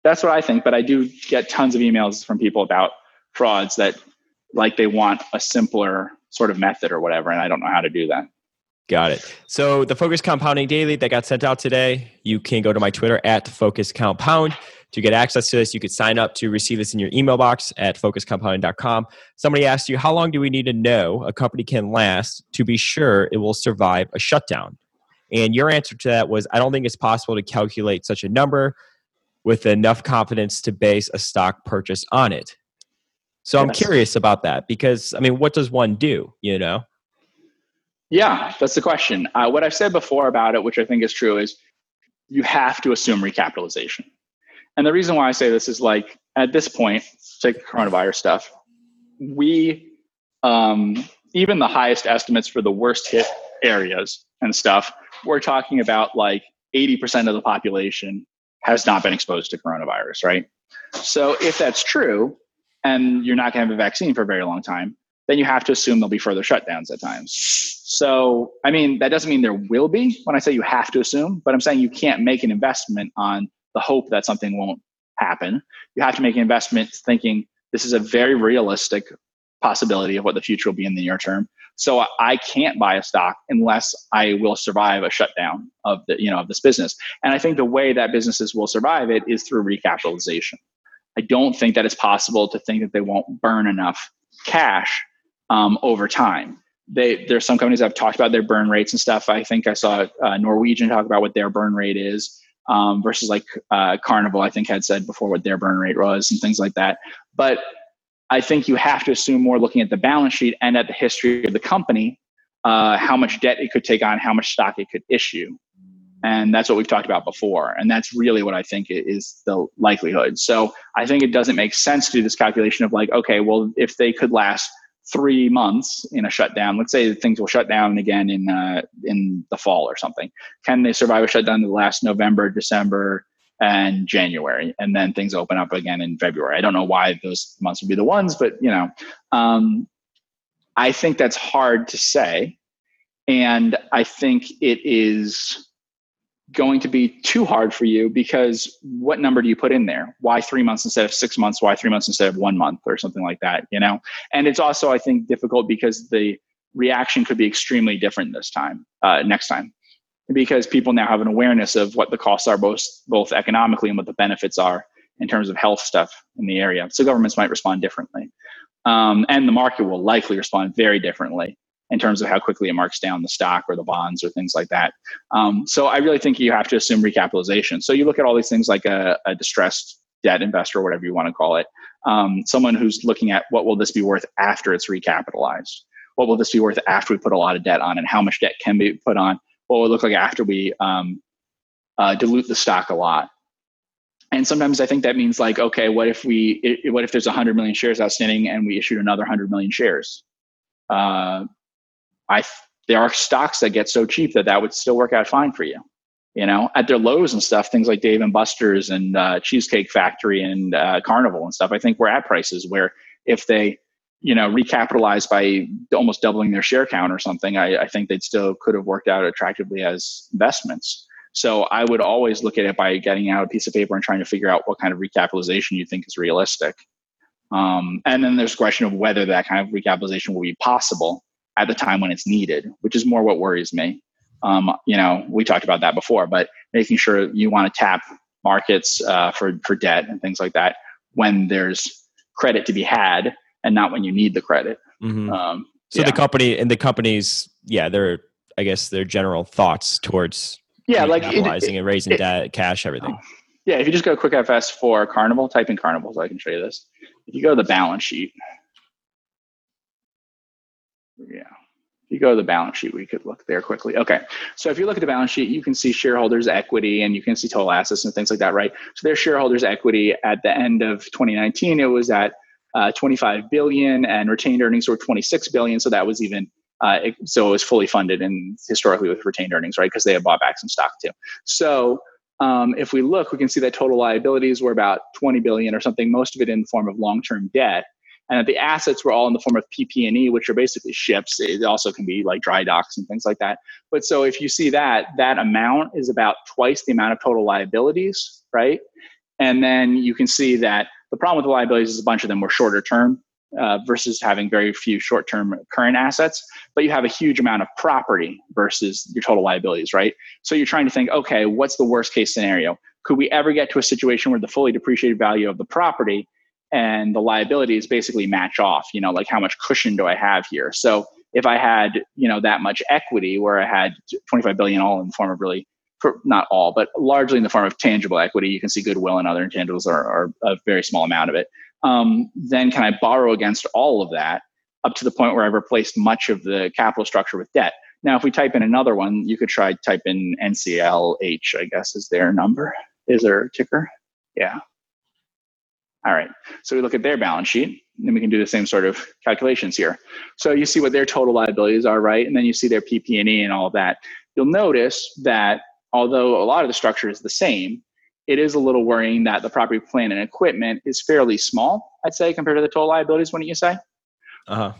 That's what I think, but I do get tons of emails from people about frauds that, like, they want a simpler sort of method or whatever, and I don't know how to do that. Got it. So the Focus Compounding Daily that got sent out today, you can go to my Twitter at Focus Compound to get access to this. You could sign up to receive this in your email box at focus compounding dot com. Somebody asked you, how long do we need to know a company can last to be sure it will survive a shutdown? And your answer to that was, I don't think it's possible to calculate such a number with enough confidence to base a stock purchase on it. So yes. I'm curious about that because, I mean, what does one do, you know? Yeah, that's the question. Uh, what I've said before about it, which I think is true, is you have to assume recapitalization. And the reason why I say this is, like, at this point, take the coronavirus stuff, we, um, even the highest estimates for the worst hit areas and stuff, we're talking about like eighty percent of the population has not been exposed to coronavirus, right? So if that's true, and you're not going to have a vaccine for a very long time, then you have to assume there'll be further shutdowns at times. So, I mean, that doesn't mean there will be when I say you have to assume, but I'm saying you can't make an investment on the hope that something won't happen. You have to make an investment thinking this is a very realistic possibility of what the future will be in the near term. So I can't buy a stock unless I will survive a shutdown of the, you know, of this business. And I think the way that businesses will survive it is through recapitalization. I don't think that it's possible to think that they won't burn enough cash Um, over time. They, there's some companies that have talked about their burn rates and stuff. I think I saw uh, Norwegian talk about what their burn rate is um, versus like uh, Carnival, I think had said before what their burn rate was and things like that. But I think you have to assume more looking at the balance sheet and at the history of the company, uh, how much debt it could take on, how much stock it could issue. And that's what we've talked about before. And that's really what I think is the likelihood. So I think it doesn't make sense to do this calculation of like, okay, well, if they could last three months in a shutdown, let's say things will shut down again in uh, in the fall or something. Can they survive a shutdown that lasts November, December, and January, and then things open up again in February? I don't know why those months would be the ones, but you know, um, I think that's hard to say, and I think it is going to be too hard for you, because what number do you put in there? Why three months instead of six months? Why three months instead of one month or something like that, you know? And it's also, I think, difficult because the reaction could be extremely different this time, uh, next time, because people now have an awareness of what the costs are, both both economically and what the benefits are in terms of health stuff in the area. So governments might respond differently. Um, and the market will likely respond very differently in terms of how quickly it marks down the stock or the bonds or things like that. Um, so I really think you have to assume recapitalization. So you look at all these things like a, a distressed debt investor, or whatever you want to call it, um, someone who's looking at what will this be worth after it's recapitalized? What will this be worth after we put a lot of debt on, and how much debt can be put on? What will it look like after we um, uh, dilute the stock a lot? And sometimes I think that means like, okay, what if we, it, what if there's one hundred million shares outstanding and we issued another one hundred million shares? Uh, I there are stocks that get so cheap that that would still work out fine for you, you know, at their lows and stuff. Things like Dave and Buster's and uh, Cheesecake Factory and uh, Carnival and stuff. I think we're at prices where if they, you know, recapitalize by almost doubling their share count or something, I, I think they'd still could have worked out attractively as investments. So I would always look at it by getting out a piece of paper and trying to figure out what kind of recapitalization you think is realistic. Um, and then there's the question of whether that kind of recapitalization will be possible at the time when it's needed, which is more what worries me. Um, you know, we talked about that before, but making sure you want to tap markets uh, for, for debt and things like that when there's credit to be had and not when you need the credit. Mm-hmm. Um, so yeah. the company and the companies, yeah, their, I guess their general thoughts towards yeah, like capitalizing and raising it, debt, cash, everything. Oh. Yeah. If you just go to quick F S for Carnival, type in Carnival so I can show you this. If you go to the balance sheet, Yeah. If you go to the balance sheet, we could look there quickly. Okay. So if you look at the balance sheet, you can see shareholders' equity and you can see total assets and things like that, right? So their shareholders' equity at the end of twenty nineteen, it was at uh, twenty-five billion dollars and retained earnings were twenty-six billion dollars. So that was even, uh, it, so it was fully funded and historically with retained earnings, right? Because they had bought back some stock too. So um, if we look, we can see that total liabilities were about twenty billion dollars or something, most of it in the form of long-term debt. And that the assets were all in the form of P P and E, which are basically ships. It also can be like dry docks and things like that. But so if you see that, that amount is about twice the amount of total liabilities, right? And then you can see that the problem with liabilities is a bunch of them were shorter term uh, versus having very few short-term current assets. But you have a huge amount of property versus your total liabilities, right? So you're trying to think, okay, what's the worst case scenario? Could we ever get to a situation where the fully depreciated value of the property and the liabilities basically match off, you know, like how much cushion do I have here? So if I had, you know, that much equity where I had twenty-five billion all in the form of really, not all, but largely in the form of tangible equity, you can see goodwill and other intangibles are, are a very small amount of it. Um, then can I borrow against all of that up to the point where I've replaced much of the capital structure with debt? Now, if we type in another one, you could try type in N C L H, I guess is their number, is their ticker? Yeah. All right, so we look at their balance sheet, and then we can do the same sort of calculations here. So you see what their total liabilities are, right? And then you see their P P and E and all of that. You'll notice that although a lot of the structure is the same, it is a little worrying that the property, plant, and equipment is fairly small, I'd say, compared to the total liabilities, wouldn't you say? Uh-huh.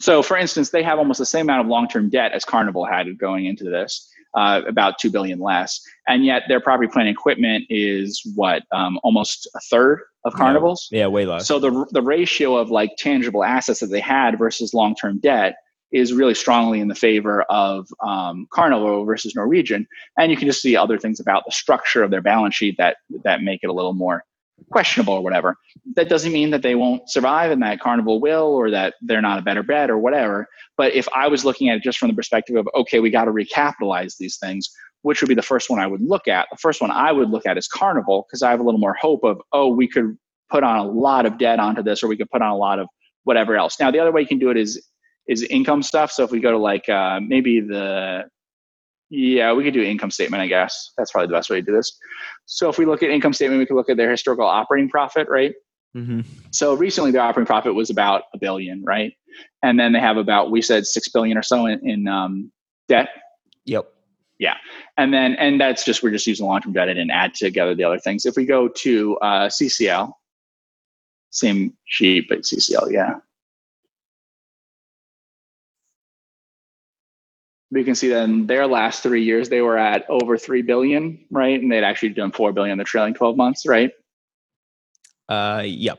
So for instance, they have almost the same amount of long-term debt as Carnival had going into this. Uh, about two billion dollars less. And yet their property, plant, and equipment is what, um, almost a third of Carnival's? Yeah, yeah, way less. So the the ratio of like tangible assets that they had versus long-term debt is really strongly in the favor of um, Carnival versus Norwegian. And you can just see other things about the structure of their balance sheet that that make it a little more questionable or whatever. That doesn't mean that they won't survive and that Carnival will, or that they're not a better bet or whatever. But if I was looking at it just from the perspective of, okay, we got to recapitalize these things, which would be the first one I would look at. The first one I would look at is Carnival, because I have a little more hope of, oh, we could put on a lot of debt onto this, or we could put on a lot of whatever else. Now, the other way you can do it is is income stuff. So if we go to like uh, maybe the Yeah, we could do income statement, I guess. That's probably the best way to do this. So if we look at income statement, we could look at their historical operating profit, right? Mm-hmm. So recently their operating profit was about a billion, right? And then they have about, we said six billion or so in, in um, debt. Yep. Yeah. And then, and that's just, we're just using long-term debt. I didn't add together the other things. If we go to uh, C C L, same sheet, but C C L, yeah. we can see that in their last three years, they were at over three billion, right? And they'd actually done four billion in the trailing twelve months, right? Uh, yep.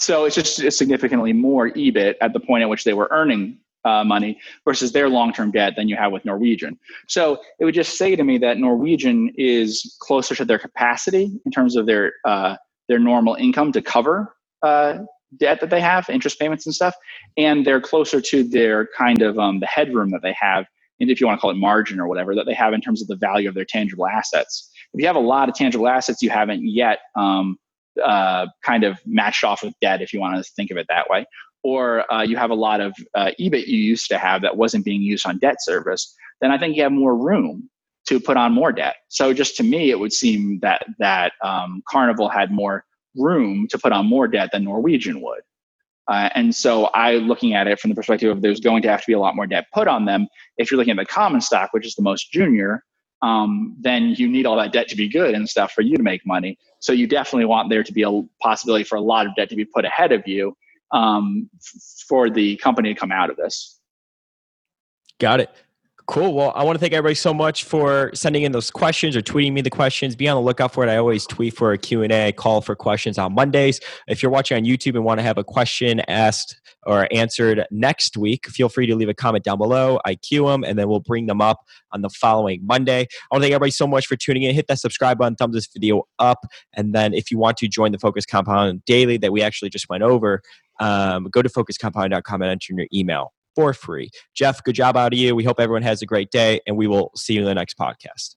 So it's just it's significantly more E B I T at the point at which they were earning uh, money versus their long-term debt than you have with Norwegian. So it would just say to me that Norwegian is closer to their capacity in terms of their uh, their normal income to cover uh, debt that they have, interest payments and stuff, and they're closer to their kind of um, the headroom that they have, and if you want to call it margin or whatever, that they have in terms of the value of their tangible assets. If you have a lot of tangible assets, you haven't yet um, uh, kind of matched off with debt, if you want to think of it that way. Or uh, you have a lot of uh, E B I T you used to have that wasn't being used on debt service, then I think you have more room to put on more debt. So just to me, it would seem that that um, Carnival had more room to put on more debt than Norwegian would. Uh, and so I, looking at it from the perspective of there's going to have to be a lot more debt put on them. If you're looking at the common stock, which is the most junior, um, then you need all that debt to be good and stuff for you to make money. So you definitely want there to be a possibility for a lot of debt to be put ahead of you um, for the company to come out of this. Got it. Cool. Well, I want to thank everybody so much for sending in those questions or tweeting me the questions. Be on the lookout for it. I always tweet for a Q and A, call for questions on Mondays. If you're watching on YouTube and want to have a question asked or answered next week, feel free to leave a comment down below. I queue them and then we'll bring them up on the following Monday. I want to thank everybody so much for tuning in. Hit that subscribe button, thumbs this video up. And then if you want to join the Focus Compound Daily that we actually just went over, um, go to focus compound dot com and enter your email. For free. Jeff, good job out of you. We hope everyone has a great day, and we will see you in the next podcast.